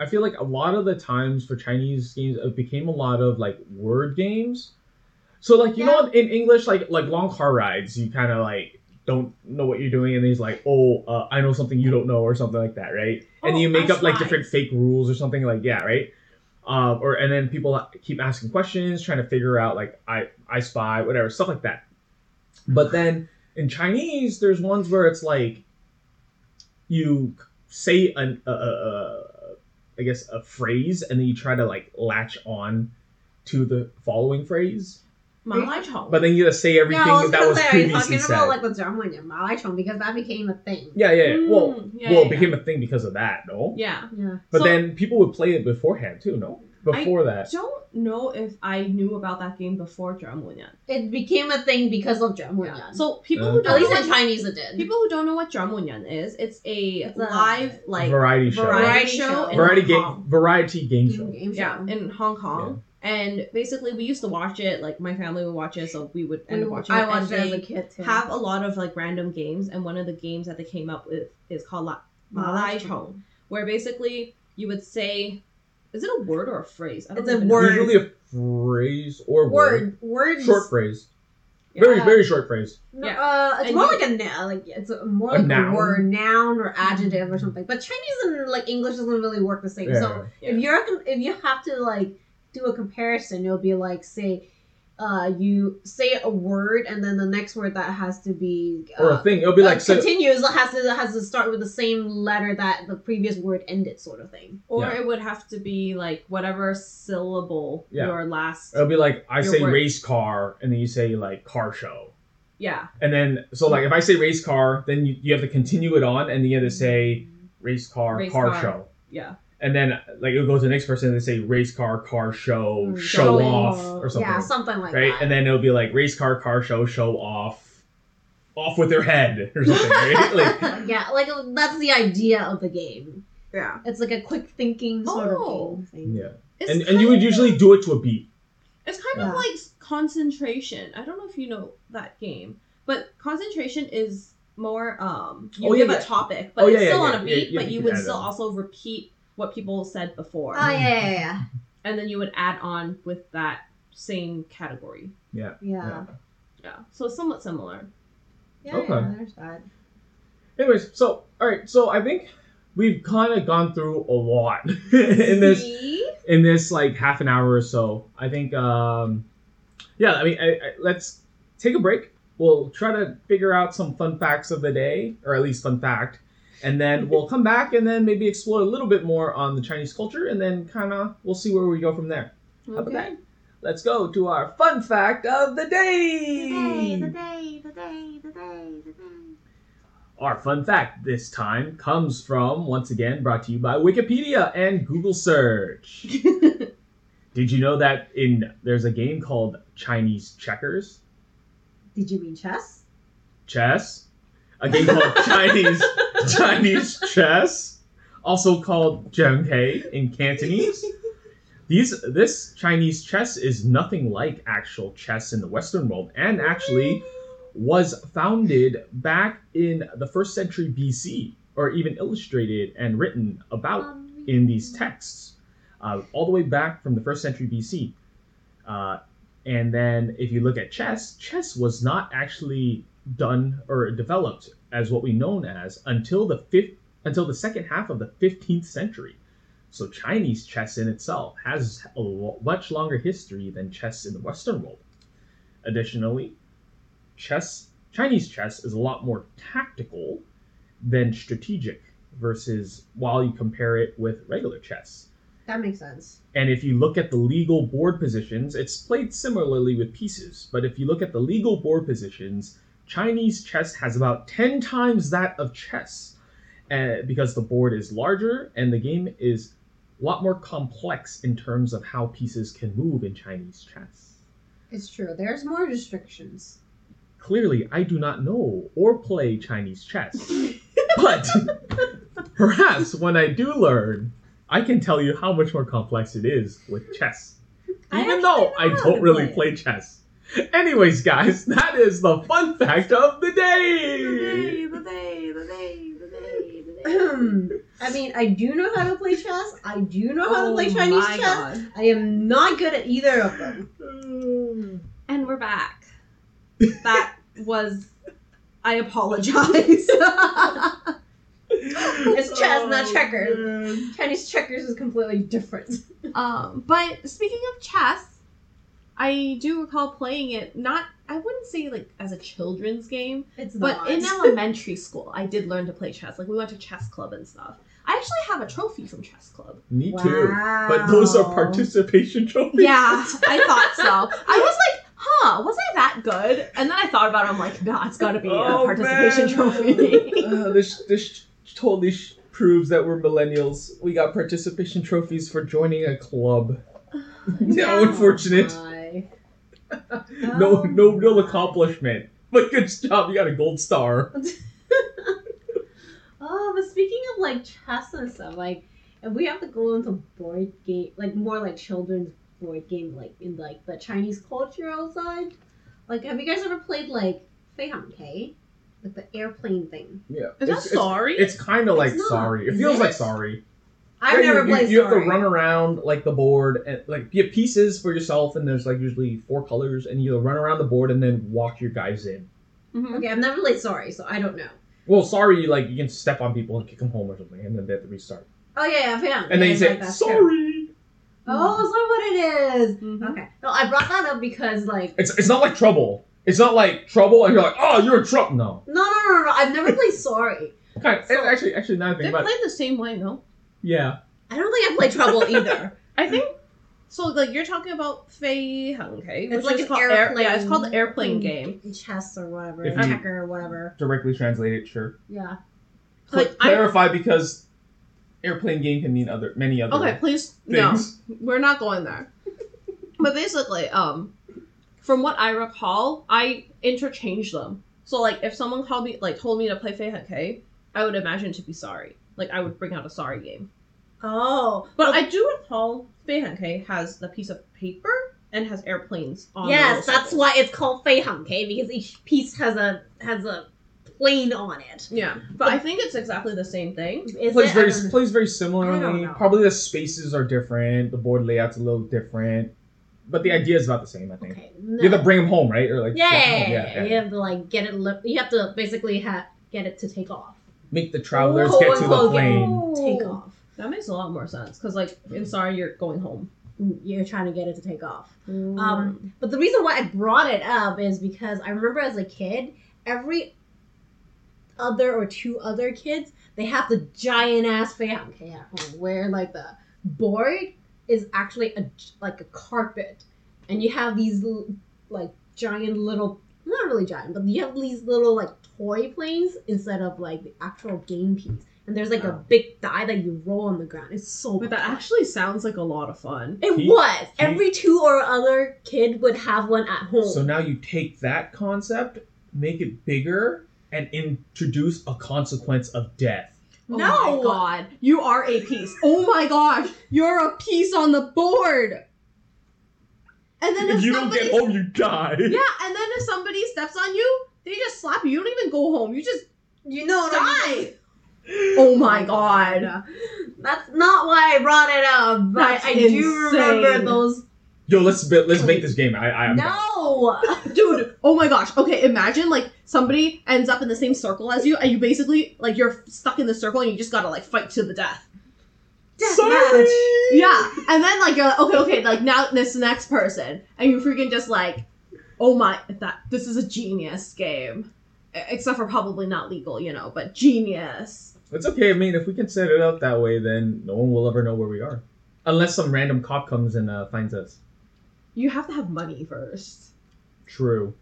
I feel like a lot of the times for Chinese games, it became a lot of like word games. So like you yeah. know in English, like like long car rides, you kind of like don't know what you're doing, and he's like, oh, uh, I know something you don't know, or something like that, right? And oh, then you make up like right. different fake rules or something like yeah, right? Um, or and then people keep asking questions, trying to figure out like I I spy whatever stuff like that. But then. In Chinese, there's ones where it's like you say an, uh, uh, I guess a phrase and then you try to like latch on to the following phrase. But then you gotta say everything yeah, was that was say, previously I'm talking about like the Drumunya, Malaichong, because that became a thing. Yeah, yeah. Mm. Well, yeah, well, yeah, it became yeah. a thing because of that, no? Yeah, yeah. But so, then people would play it beforehand too, no? Before I that. I don't know if I knew about that game before Drumunya. It became a thing because of Drumunya. Yeah. So people uh, who don't at least know in what, Chinese it did. People who don't know what Drumunya is, it's a it's live a, like variety show, variety show, variety game, variety game show. Game show. Yeah, in Hong Kong. Yeah. And basically, we used to watch it. Like, my family would watch it, so we would end up watching it. I watched it as a kid, too. Have a lot of, like, random games. And one of the games that they came up with is called La- Malaichong, where basically you would say... Is it a word or a phrase? I don't it's a word. Know. Usually a phrase or a word. Word. Short phrase. Yeah. Very, very short phrase. No, yeah. uh, it's and more you, like a na- like it's a, more a like noun. A word, noun or adjective or something. But Chinese and, like, English doesn't really work the same. Yeah. So yeah. if you're if you have to, like... do a comparison, you'll be like, say, uh, you say a word, and then the next word that has to be uh, or a thing. It'll be like uh, so continues has to has to start with the same letter that the previous word ended, sort of thing. Or yeah. it would have to be like whatever syllable yeah. your last. It'll be like I say word. Race car, and then you say like car show. Yeah. And then so like if I say race car, then you, you have to continue it on, and you have to say race car, race car, car show. Yeah. And then, like, it'll go to the next person and they say race car, car show, show, show off, or something. Yeah, something like right? that. Right? And then it'll be like race car, car show, show off, off with their head, or something, right? Like, yeah, like, that's the idea of the game. Yeah. It's like a quick thinking sort oh. of game thing. Yeah. It's and and you would usually like, do it to a beat. It's kind yeah. of like concentration. I don't know if you know that game, but concentration is more, um, you oh, give yeah, a yeah. topic, but oh, it's yeah, still yeah, on yeah, a beat, yeah, yeah, but you, you would still on. also repeat what people said before. Oh, yeah, yeah, yeah. And then you would add on with that same category. Yeah. Yeah. Yeah. So it's somewhat similar. Yeah, okay. yeah, there's that. Anyways, so, all right, so I think we've kind of gone through a lot in this, in this like, half an hour or so. I think, um, yeah, I mean, I, I, let's take a break. We'll try to figure out some fun facts of the day, or at least fun fact. And then we'll come back and then maybe explore a little bit more on the Chinese culture and then kind of we'll see where we go from there. Okay. How about that? Let's go to our fun fact of the day. The day, the day, the day, the day, the day. Our fun fact this time comes from, once again, brought to you by Wikipedia and Google search. Did you know that in there's a game called Chinese checkers? Did you mean chess? Chess? A game called Chinese Chinese chess, also called Zhenghe in Cantonese. These this Chinese chess is nothing like actual chess in the Western world, and actually was founded back in the first century B C, or even illustrated and written about in these texts, uh, all the way back from the first century B C. Uh, and then, if you look at chess, chess was not actually done or developed as what we known as until the fifth until the second half of the fifteenth century. So Chinese chess in itself has a lo- much longer history than chess in the Western world. Additionally, chess Chinese chess is a lot more tactical than strategic versus while you compare it with regular chess. That makes sense. And if you look at the legal board positions, it's played similarly with pieces, but if you look at the legal board positions, Chinese chess has about ten times that of chess uh, because the board is larger and the game is a lot more complex in terms of how pieces can move in Chinese chess. It's true. There's more restrictions. Clearly, I do not know or play Chinese chess. But perhaps when I do learn, I can tell you how much more complex it is with chess. Even I though I don't really play, play chess. Anyways, guys, that is the fun fact of the day. The day, the day, the day, the day, the day. I mean, I do know how to play chess. I do know how oh to play Chinese chess. God. I am not good at either of them. And we're back. That was... I apologize. It's chess, oh, not checkers. Man. Chinese checkers is completely different. Um, but speaking of chess... I do recall playing it, not, I wouldn't say, like, as a children's game, it's but not. In elementary school, I did learn to play chess. Like, we went to chess club and stuff. I actually have a trophy from Chess Club. Me wow. too. But those are participation trophies. Yeah, I thought so. I was like, huh, was I that good? And then I thought about it, I'm like, nah, it's gotta be oh, a participation man. trophy. uh, this this totally proves that we're millennials. We got participation trophies for joining a club. Oh, no, unfortunate. Oh, no no real accomplishment. But good job, you got a gold star. Oh, but speaking of like chess and stuff, like if we have to go into board game, like more like children's board game, like in like the Chinese cultural side, like have you guys ever played like Fei Hang Ke, like the airplane thing? Yeah, is that Sorry? It's, it's kind of like not. Sorry. It feels yes. like Sorry. I've yeah, never you, played. You, you have to run around like the board and like get pieces for yourself, and there's like usually four colors, and you run around the board and then walk your guys in. Mm-hmm. Okay, I've never played Sorry, so I don't know. Well, Sorry, like you can step on people and kick them home or something, and then they have to restart. Oh yeah, yeah, yeah. And yeah, then you say like Sorry. Oh, is that what it is? Mm-hmm. Okay. No, I brought that up because like it's it's not like Trouble. It's not like Trouble, and you're like, oh, you're in trouble. No. No, no, no, no, no. I've never played Sorry. Okay, so, actually, actually, now I think about it. They played the same way, no? Yeah. I don't think I played Trouble either. I think so. Like you're talking about Fei Hang Ke, which it's like is called airplane. Air, yeah, it's called the airplane game, chess or whatever, if checker or whatever. Directly translate it, sure. Yeah. Cl- like, clarify I, because airplane game can mean other many other. Okay, please things. No, we're not going there. But basically, um, from what I recall, I interchanged them. So like, if someone called me, like, told me to play Fei Hang Ke, I would imagine to be Sorry. Like, I would bring out a Sorry game. Oh. But okay. I do recall Fei Hang Ke has the piece of paper and has airplanes on it. Yes, that's why it's called Fei Hang Ke, because each piece has a has a plane on it. Yeah. But, but I think it's exactly the same thing. Is plays, it? Very, um, plays very similarly. Probably the spaces are different. The board layout's a little different. But the idea is about the same, I think. Okay, no. You have to bring them home, right? Or like yeah, yeah, yeah, yeah, yeah. You have to, like, get it... Li- you have to basically ha- get it to take off. Make the travelers oh, get to the plane. Take off. That makes a lot more sense. Because, like, in Sorry, you're going home. You're trying to get it to take off. Mm. Um, but the reason why I brought it up is because I remember as a kid, every other or two other kids, they have the giant-ass Fei Hang Ke at home, where, like, the board is actually, a, like, a carpet. And you have these, like, giant little... Not really giant, but you have these little, like, toy planes instead of, like, the actual game piece. And there's, like, oh. a big die that you roll on the ground. It's so But that fun. Actually sounds like a lot of fun. It he, was. He, Every two or other kid would have one at home. So now you take that concept, make it bigger, and introduce a consequence of death. Oh no! My God. You are a piece. Oh, my gosh. You're a piece on the board. And then if, if you don't get home, you die. Yeah, and then if somebody steps on you, they just slap you. You don't even go home. You just you know, die. Oh my God. That's not why I brought it up, but That's I insane. do remember those. Yo, let's let's make this game. I I No. Dude, oh my gosh. Okay, imagine like somebody ends up in the same circle as you, and you basically like you're stuck in the circle, and you just gotta like fight to the death. Death Sorry. Match. Yeah, and then like you're like, okay, okay, like now this next person, and you freaking just like, oh my, that this is a genius game, except for probably not legal, you know, but genius. It's okay. I mean, if we can set it up that way, then no one will ever know where we are, unless some random cop comes and uh, finds us. You have to have money first. True.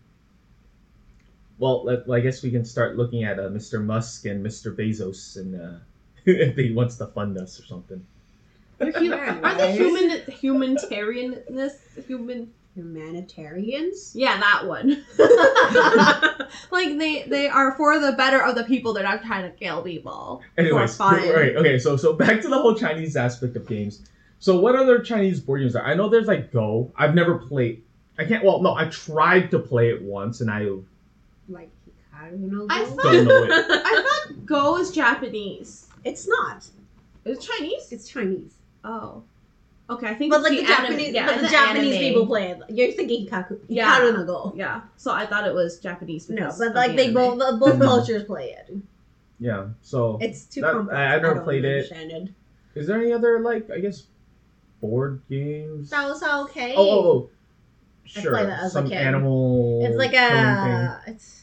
Well, let, well I guess we can start looking at uh, Mister Musk and Mister Bezos and. Uh, If he wants to fund us or something. Are the human humanitarianness human humanitarians? Yeah, that one. Like they, they are for the better of the people. They're not trying to kill people. Anyways, right? Okay, so so back to the whole Chinese aspect of games. So what other Chinese board games are? I know there's like Go. I've never played. I can't. Well, no, I tried to play it once, and I like. I don't know. I thought, don't know it. I thought Go is Japanese. It's not. It's Chinese. It's Chinese. Oh. Okay, I think. But it's like the, the Japanese, anime, yeah, but the Japanese anime. people play it. You're thinking Hikaru yeah. no Go. Yeah. So I thought it was Japanese. No, but like the they both both cultures play it. Yeah. So it's too that, complex. I, I've never I played it. it. Is there any other like I guess board games? That was okay. Oh, oh, oh. sure. I played that as Some a kid. animal. It's like a. It's.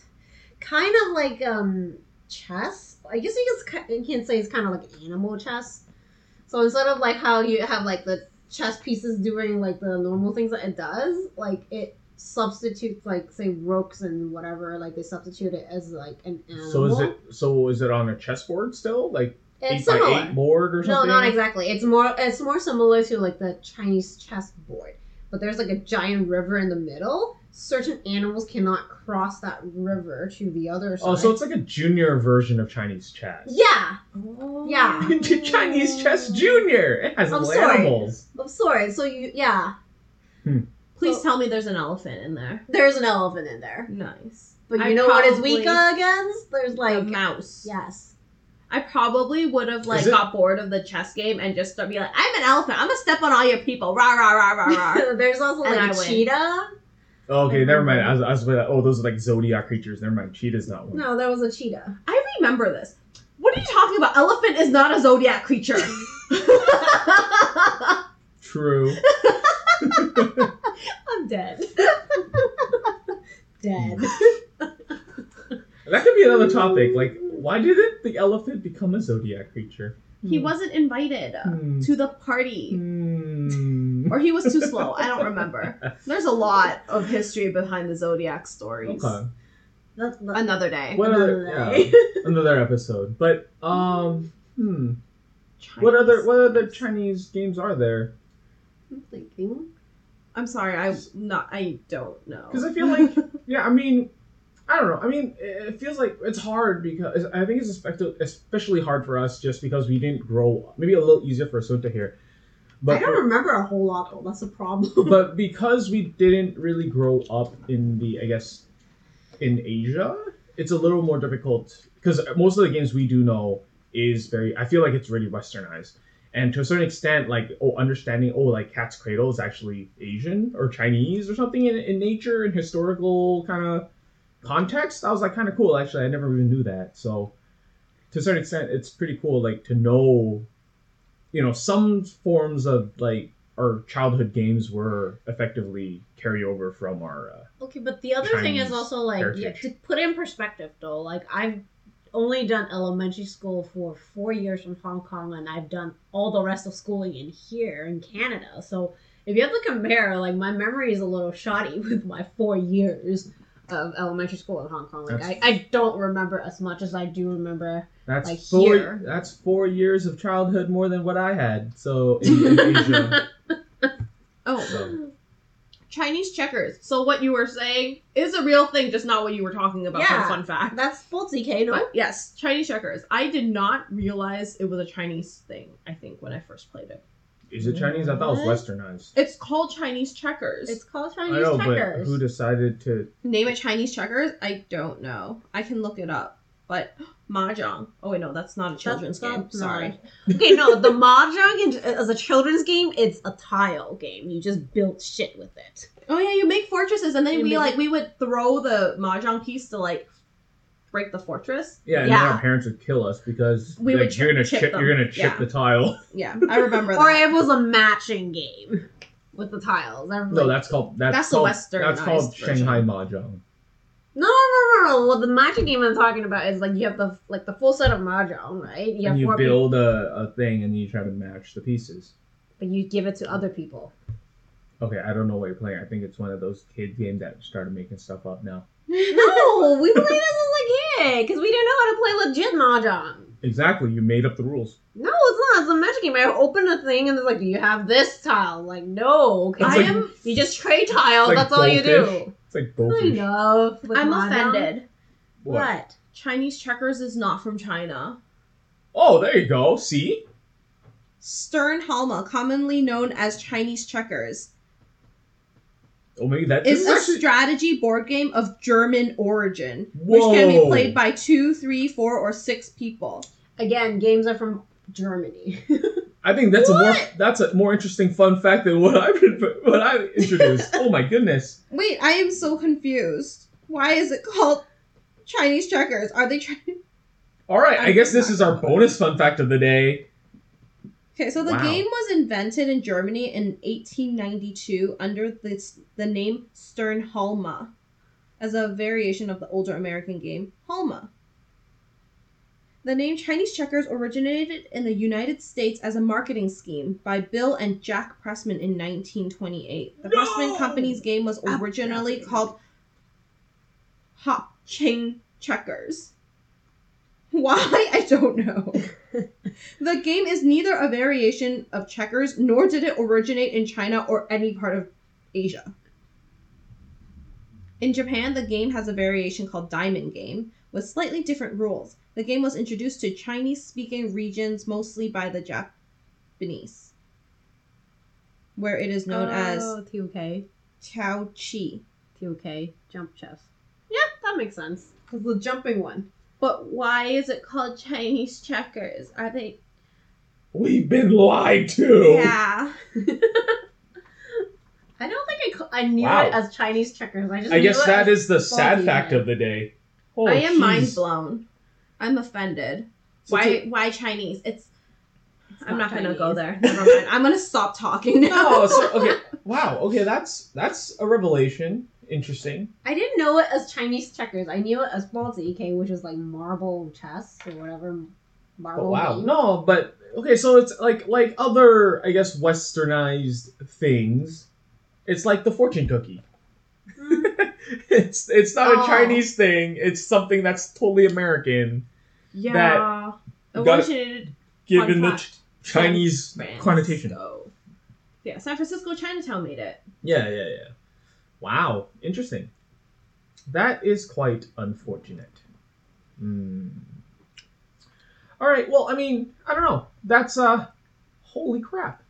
Kind of like um chess, I guess you just you can say it's kind of like animal chess. So instead of like how you have like the chess pieces doing like the normal things that it does, like it substitutes like say rooks and whatever, like they substitute it as like an animal. So is it so is it on a chessboard still? Like it's eight by eight board or something? No, not exactly. It's more it's more similar to like the Chinese chessboard. But there's like a giant river in the middle. Certain animals cannot cross that river to the other side. Oh, so it's like a junior version of Chinese chess. Yeah. Oh. Yeah. Chinese chess junior. It has little animals. I'm sorry. So you, yeah. Hmm. Please oh. tell me there's an elephant in there. There's an elephant in there. Nice. But you I know what it's weaker against? There's like... a mouse. Yes. I probably would have like got bored of the chess game and just started being like, I'm an elephant. I'm going to step on all your people. Rah, rah, rah, rah, rah. There's also and like a cheetah. Oh, okay, never mind. I was, I was like, oh, those are like zodiac creatures. Never mind. Cheetah's not one. No, that was a cheetah. I remember this. What are you talking about? Elephant is not a zodiac creature. True. I'm dead. Dead. That could be another topic. Like, why didn't the elephant become a zodiac creature? He hmm. wasn't invited hmm. to the party. Hmm. Or he was too slow. I don't remember. There's a lot of history behind the zodiac stories. Okay. That's not... Another day. What another other, day. Yeah, another episode. But, um, hmm. Chinese. What other, what other Chinese games are there? I'm thinking. I'm sorry. I not. I don't know. Because I feel like, yeah, I mean... I don't know. I mean, it feels like it's hard because I think it's especially hard for us just because we didn't grow up. Maybe a little easier for Sunta here. But I don't remember a whole lot, though. That's a problem. But because we didn't really grow up in the, I guess, in Asia, it's a little more difficult because most of the games we do know is very, I feel like it's really westernized. And to a certain extent, like, oh, understanding, oh, like Cat's Cradle is actually Asian or Chinese or something in, in nature and historical kind of context. I was like, kind of cool, actually. I never even knew that. So to a certain extent, it's pretty cool, like, to know, you know, some forms of, like, our childhood games were effectively carryover from our uh, okay, but the other Chinese thing is also, like, yeah, to put in perspective, though, like, I've only done elementary school for four years in Hong Kong, and I've done all the rest of schooling in here in Canada. So if you have to compare, like, my memory is a little shoddy with my four years of elementary school in Hong Kong. Like, I, I don't remember as much as I do remember that's like four, here. That's four years of childhood more than what I had. So in, in Asia. Oh. So. Chinese checkers. So what you were saying is a real thing, just not what you were talking about. Yeah, fun fact. That's full T K, no? But yes, Chinese checkers. I did not realize it was a Chinese thing, I think, when I first played it. Is it Chinese? What? I thought it was westernized. It's called Chinese checkers. It's called Chinese I know, checkers. But who decided to name it Chinese checkers? I don't know. I can look it up. But mahjong. Oh wait, no, that's not a children's that's game. Not... Sorry. Okay, no, the mahjong as a children's game, it's a tile game. You just build shit with it. Oh yeah, you make fortresses, and then you we make... like we would throw the mahjong piece to like break the fortress. Yeah, and yeah. Then our parents would kill us because we like, would you're gonna chip, chip you're gonna chip yeah. the tile. Yeah, I remember that. Or it was a matching game with the tiles. I no, that's called that's, that's called, a Western. That's called Shanghai Mahjong. No, no, no, no. Well, the matching game I'm talking about is like you have the like the full set of mahjong, right? You have and you four build people. a a thing and you try to match the pieces. But you give it to other people. Okay, I don't know what you're playing. I think it's one of those kid games that started making stuff up now. No, we played this as a kid because we didn't know how to play legit mahjong. Exactly, you made up the rules. No, it's not. It's a magic game. I open a thing and it's like, do you have this tile? Like, no. Okay, I like, am. You just trade tile. Like that's all you do. It's like goldfish. I'm mahjong. Offended. What? what? Chinese checkers is not from China. Oh, there you go. See? Sternhalma, commonly known as Chinese checkers. Oh, maybe that is a actually... strategy board game of German origin, Whoa. which can be played by two, three, four, or six people. Again, games are from Germany. I think that's what? a more that's a more interesting fun fact than what I've been, what I introduced. Oh my goodness! Wait, I am so confused. Why is it called Chinese checkers? Are they trying? All right, I, I guess this is our bonus fun fact of the day. Okay, so the wow. game was invented in Germany in eighteen ninety-two under the, the name Sternhalma as a variation of the older American game, Halma. The name Chinese checkers originated in the United States as a marketing scheme by Bill and Jack Pressman in nineteen twenty-eight. The no! Pressman Company's game was originally oh, called Hop Ching Checkers. Why? I don't know. The game is neither a variation of checkers, nor did it originate in China or any part of Asia. In Japan, the game has a variation called Diamond Game, with slightly different rules. The game was introduced to Chinese-speaking regions mostly by the Japanese, where it is known oh, as Tiao Qi. Tiao Qi, jump chess. Yep, that makes sense. Because the jumping one. But why is it called Chinese checkers? Are they... We've been lied to! Yeah. I don't think I, I knew wow. it as Chinese checkers. I, just I knew guess it that is the sad fact head. Of the day. Oh, I am geez. mind blown. I'm offended. So why a, why Chinese? It's, it's I'm not, not gonna go there. Never mind. I'm gonna stop talking now. Oh, so, okay. Wow, okay, that's that's a revelation. Interesting. I didn't know it as Chinese checkers. I knew it as Baltic, which is like marble chess or whatever. Marble. Oh, wow. Game. No, but okay, so it's like like other, I guess, westernized things. It's like the fortune cookie. It's it's not oh. a Chinese thing. It's something that's totally American. Yeah. That got given the ch- Chinese connotation. So. Yeah, San Francisco Chinatown made it. Yeah, yeah, yeah. Wow, interesting. That is quite unfortunate. Mm. All right, well, I mean, I don't know. That's, uh, holy crap.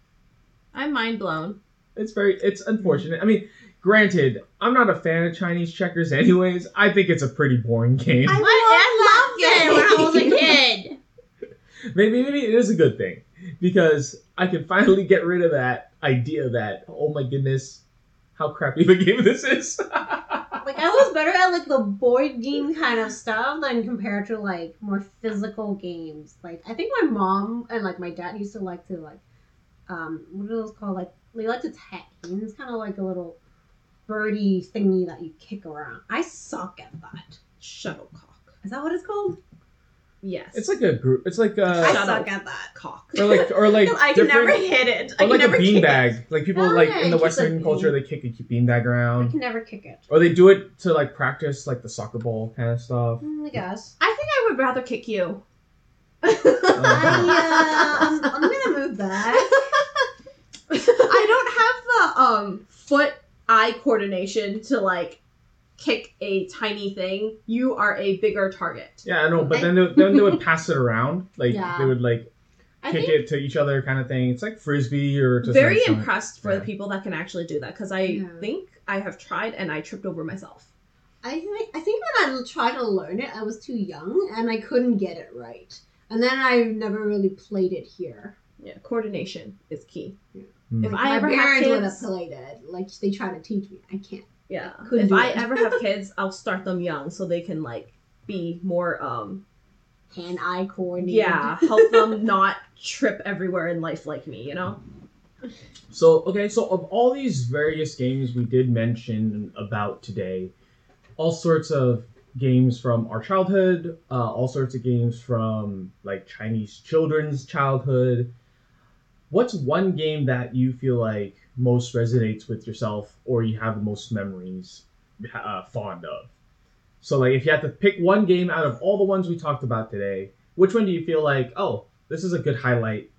I'm mind blown. It's very, it's unfortunate. I mean, granted, I'm not a fan of Chinese checkers anyways. I think it's a pretty boring game. I, I loved it when I was a kid. Maybe, maybe it is a good thing, because I can finally get rid of that idea that, oh my goodness, how crappy the game this is. Like, I was better at, like, the board game kind of stuff than compared to, like, more physical games. Like, I think my mom and, like, my dad used to like to, like, um, what are those called? Like, they like to tag games, kind of like a little birdie thingy that you kick around. I suck at that. Shuttlecock. Is that what it's called? Yes. It's like a group. It's like a... I suck at that. Cock. Or like... Or like no, I can never hit it. I or like can never a beanbag. Like people no, like in the Western culture, they kick a beanbag around. I can never kick it. Or they do it to like practice like the soccer ball kind of stuff. Mm, I guess. I think I would rather kick you. I, uh, I'm, I'm going to move back. I don't have the um foot-eye coordination to like... kick a tiny thing, you are a bigger target. Yeah, I know, but then they, then they would pass it around. Like, yeah. They would, like, kick it to each other kind of thing. It's like Frisbee or... To very something. Impressed for yeah. the people that can actually do that, because I yeah. think I have tried and I tripped over myself. I think, I think when I tried to learn it, I was too young, and I couldn't get it right. And then I've never really played it here. Yeah, coordination is key. Yeah. Mm. If like, I my ever parents would have played it. Like, they try to teach me. I can't. Yeah, if I ever have kids, I'll start them young so they can, like, be more, um... hand-eye coordinated. Yeah, help them not trip everywhere in life like me, you know? So, okay, so of all these various games we did mention about today, all sorts of games from our childhood, uh, all sorts of games from, like, Chinese children's childhood, what's one game that you feel like most resonates with yourself or you have the most memories uh, fond of? So like if you had to pick one game out of all the ones we talked about today, which one do you feel like, oh, this is a good highlight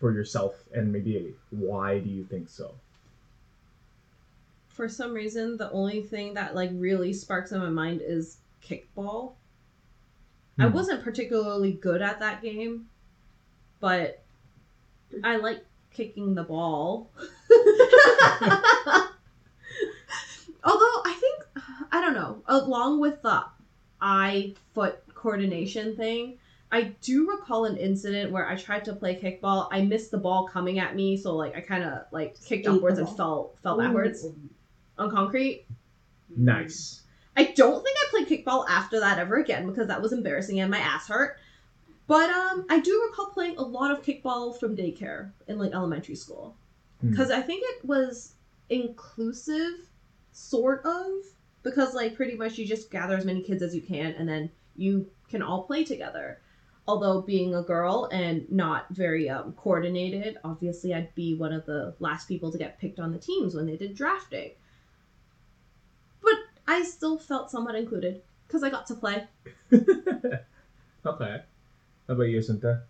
for yourself, and maybe why do you think so? For some reason, the only thing that like really sparks in my mind is kickball. Hmm. I wasn't particularly good at that game, but I like kicking the ball. Although I think, I don't know, along with the eye-foot coordination thing, I do recall an incident where I tried to play kickball. I missed the ball coming at me, so like I kind of like kicked Ate upwards and fell fell backwards Ooh. on concrete. Nice. I don't think I played kickball after that ever again because that was embarrassing and my ass hurt. But um, I do recall playing a lot of kickball from daycare in like elementary school, because mm. I think it was inclusive, sort of, because like pretty much you just gather as many kids as you can and then you can all play together. although being a girl and not very um, coordinated, obviously I'd be one of the last people to get picked on the teams when they did drafting. But I still felt somewhat included because I got to play. Okay. How about you, Cynthia?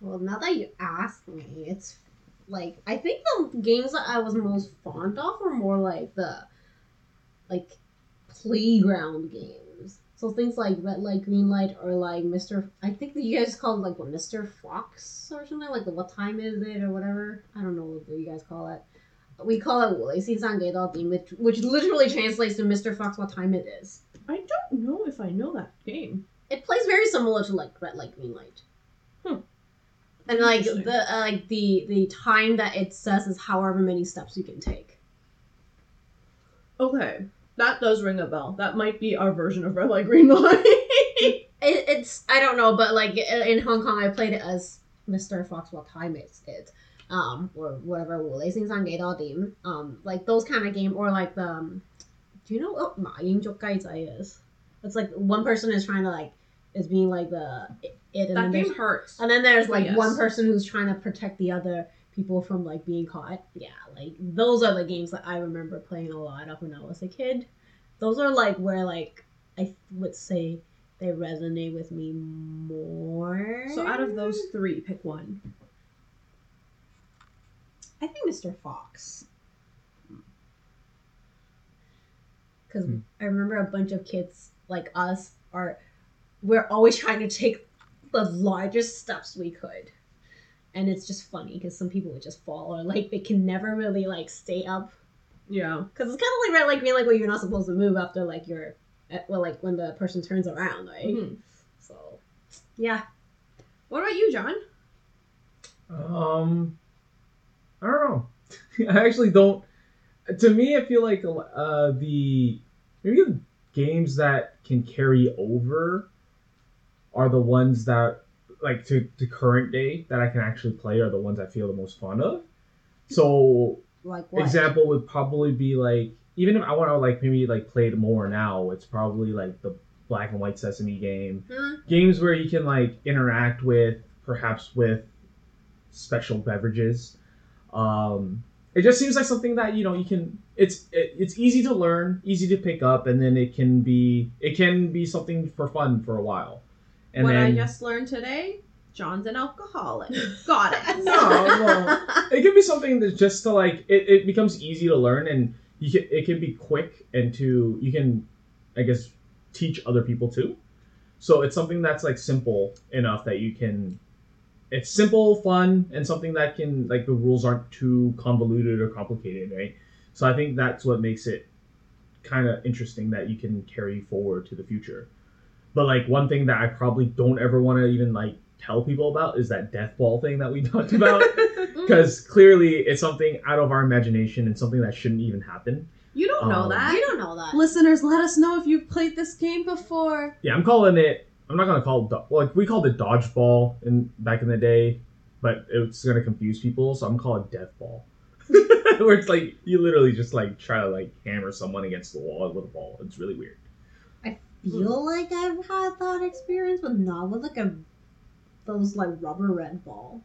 Well, now that you ask me, it's like, I think the games that I was most fond of were more like the, like, playground games. So things like Red Light, Green Light, or like Mister I think you guys call it like what, Mister Fox or something, like the What Time Is It or whatever. I don't know what you guys call it. We call it Wole game, which, which literally translates to Mister Fox What Time It Is. I don't know if I know that game. It plays very similar to like Red Light, Green Light. Hmm. And like the uh, like the the time that it says is however many steps you can take. Okay. That does ring a bell. That might be our version of Red Light, Green Light. it, it's, I don't know, but like in Hong Kong, I played it as Mister Fox What Time Is It, um, or whatever. Um, like those kind of game, or like the, um, do you know what Ma Ying Zhou Gai Zai is? It's like one person is trying to like, is being like the it. it and that game hurts. And then there's like oh, yes. one person who's trying to protect the other people from like being caught. Yeah, like those are the games that I remember playing a lot of when I was a kid. Those are like where like I would say they resonate with me more. So out of those three, pick one. I think Mister Fox, because hmm. I remember a bunch of kids like us are we're always trying to take the largest steps we could. And it's just funny because some people would just fall or, like, they can never really, like, stay up. Yeah. Because it's kind of like Red Light, Green Light, where you're not supposed to move after, like, you're, well, like, when the person turns around, right? Mm-hmm. So, yeah. What about you, John? Um, I don't know. I actually don't. To me, I feel like uh, the, maybe the games that can carry over are the ones that, like, to, to current day that I can actually play are the ones I feel the most fond of. So, like what? Example would probably be, like, even if I want to, like, maybe, like, play it more now, it's probably, like, the Black and White Sesame game. Mm-hmm. Games where you can, like, interact with, perhaps with special beverages. Um, it just seems like something that, you know, you can, it's, it, it's easy to learn, easy to pick up, and then it can be, it can be something for fun for a while. And what then, I just learned today, John's an alcoholic. Got it. No, well, it can be something that's just to like, it, it becomes easy to learn and you can, it can be quick and to, you can, I guess, teach other people too. So it's something that's like simple enough that you can, it's simple, fun, and something that can, like the rules aren't too convoluted or complicated, right? So I think that's what makes it kind of interesting that you can carry forward to the future. But, like, one thing that I probably don't ever want to even, like, tell people about is that death ball thing that we talked about. Because clearly it's something out of our imagination and something that shouldn't even happen. You don't um, know that. You don't know that. Listeners, let us know if you've played this game before. Yeah, I'm calling it... I'm not going to call it... Do- well, like, we called it dodgeball in, back in the day. But it's going to confuse people, so I'm calling it death ball. Where it's, like, you literally just, like, try to, like, hammer someone against the wall with a ball. It's really weird. Feel like I've had that experience, but not with like a those like rubber red ball.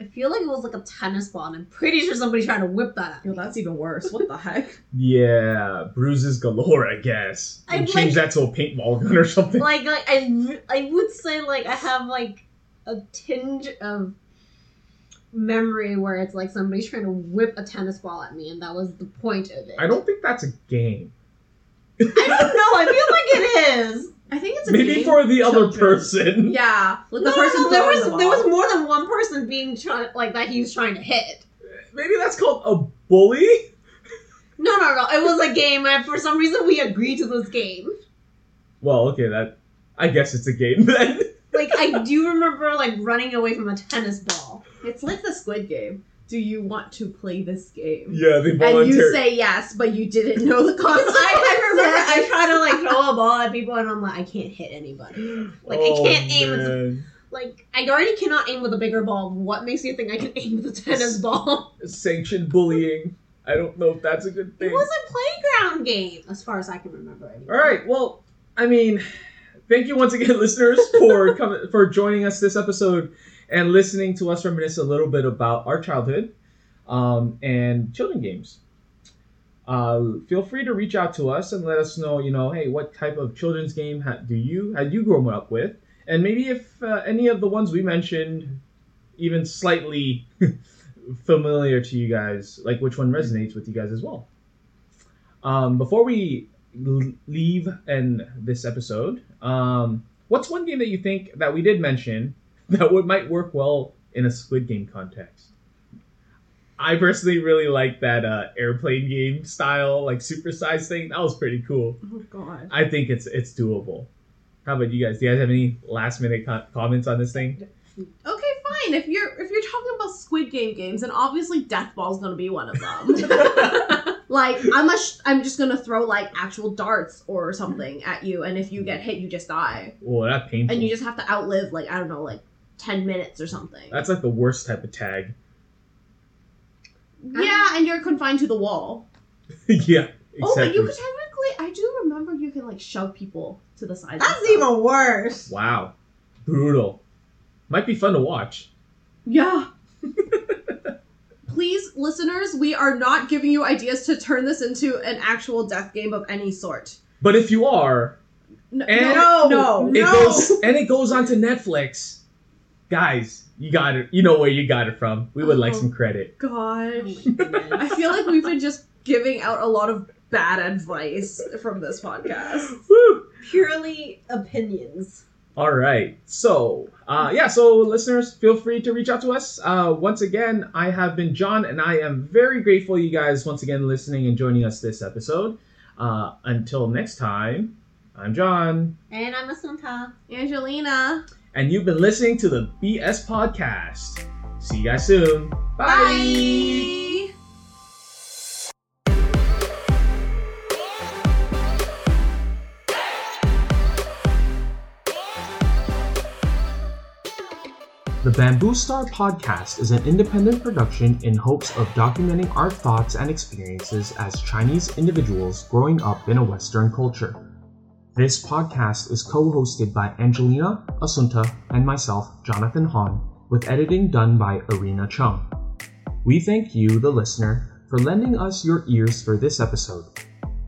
I feel like it was like a tennis ball, and I'm pretty sure somebody tried to whip that at me. Well, that's even worse. What the heck? Yeah, bruises galore, I guess. I like, change that to a paintball gun or something. Like, like I, I would say like I have like a tinge of memory where it's like somebody's trying to whip a tennis ball at me, and that was the point of it. I don't think that's a game. I don't know. I feel like it is. I think it's a maybe game for the children. Other person. Yeah, like the no, person. No, there was the there was more than one person being trying like that he was trying to hit. Maybe that's called a bully. No, no, no. It was a game, and for some reason we agreed to this game. Well, okay, that I guess it's a game then. Like I do remember like running away from a tennis ball. It's like the Squid Game. Do you want to play this game? Yeah, they volunteer. And you say yes, but you didn't know the concept. I remember I try to like throw a ball at people, and I'm like, I can't hit anybody. Like oh, I can't aim man. with a, like I already cannot aim with a bigger ball. What makes you think I can aim with a tennis ball? Sanctioned bullying. I don't know if that's a good thing. It was a playground game, as far as I can remember. Anyway. All right. Well, I mean, Thank you once again, listeners, for coming, for joining us this episode and listening to us reminisce a little bit about our childhood um, and children games. Uh, feel free to reach out to us and let us know, you know, hey, what type of children's game ha- do you had you grown up with, and maybe if uh, any of the ones we mentioned even slightly familiar to you guys, like which one resonates with you guys as well. Um, before we l- leave and this episode, um, what's one game that you think that we did mention that would might work well in a Squid Game context? I personally really like that uh, airplane game style, like supersize thing. That was pretty cool. Oh god! I think it's it's doable. How about you guys? Do you guys have any last minute co- comments on this thing? Okay, fine. If you're if you're talking about Squid Game games, then obviously Death Ball is gonna be one of them. Like I'm a sh- I'm just gonna throw like actual darts or something at you, and if you get hit, you just die. Oh, that's painful. And you just have to outlive like I don't know, like ten minutes or something. That's like the worst type of tag. Yeah, and you're confined to the wall. Yeah, exactly. Oh, but you could technically... I do remember you can, like, shove people to the side. That's even worse. Wow. Brutal. Might be fun to watch. Yeah. Please, listeners, we are not giving you ideas to turn this into an actual death game of any sort. But if you are... No, and no, no. It no. Goes, and it goes onto Netflix. Guys... You got it. You know where you got it from. We would oh, like some credit. Gosh. Oh I feel like we've been just giving out a lot of bad advice from this podcast. Woo. Purely opinions. All right. So, uh, yeah. So, listeners, feel free to reach out to us. Uh, once again, I have been John, and I am very grateful you guys once again listening and joining us this episode. Uh, until next time, I'm John. And I'm Assunta. Angelina. And you've been listening to the B S Podcast. See you guys soon. Bye. Bye. The Bamboo Star Podcast is an independent production in hopes of documenting our thoughts and experiences as Chinese individuals growing up in a Western culture. This podcast is co-hosted by Angelina, Assunta, and myself, Jonathan Hahn, with editing done by Arena Chung. We thank you, the listener, for lending us your ears for this episode.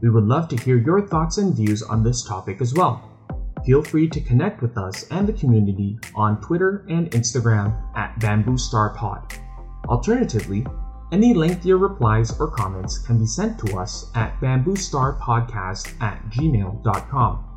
We would love to hear your thoughts and views on this topic as well. Feel free to connect with us and the community on Twitter and Instagram at Bamboo Star Pod. Alternatively, any lengthier replies or comments can be sent to us at bamboostarpodcast at gmail dot com.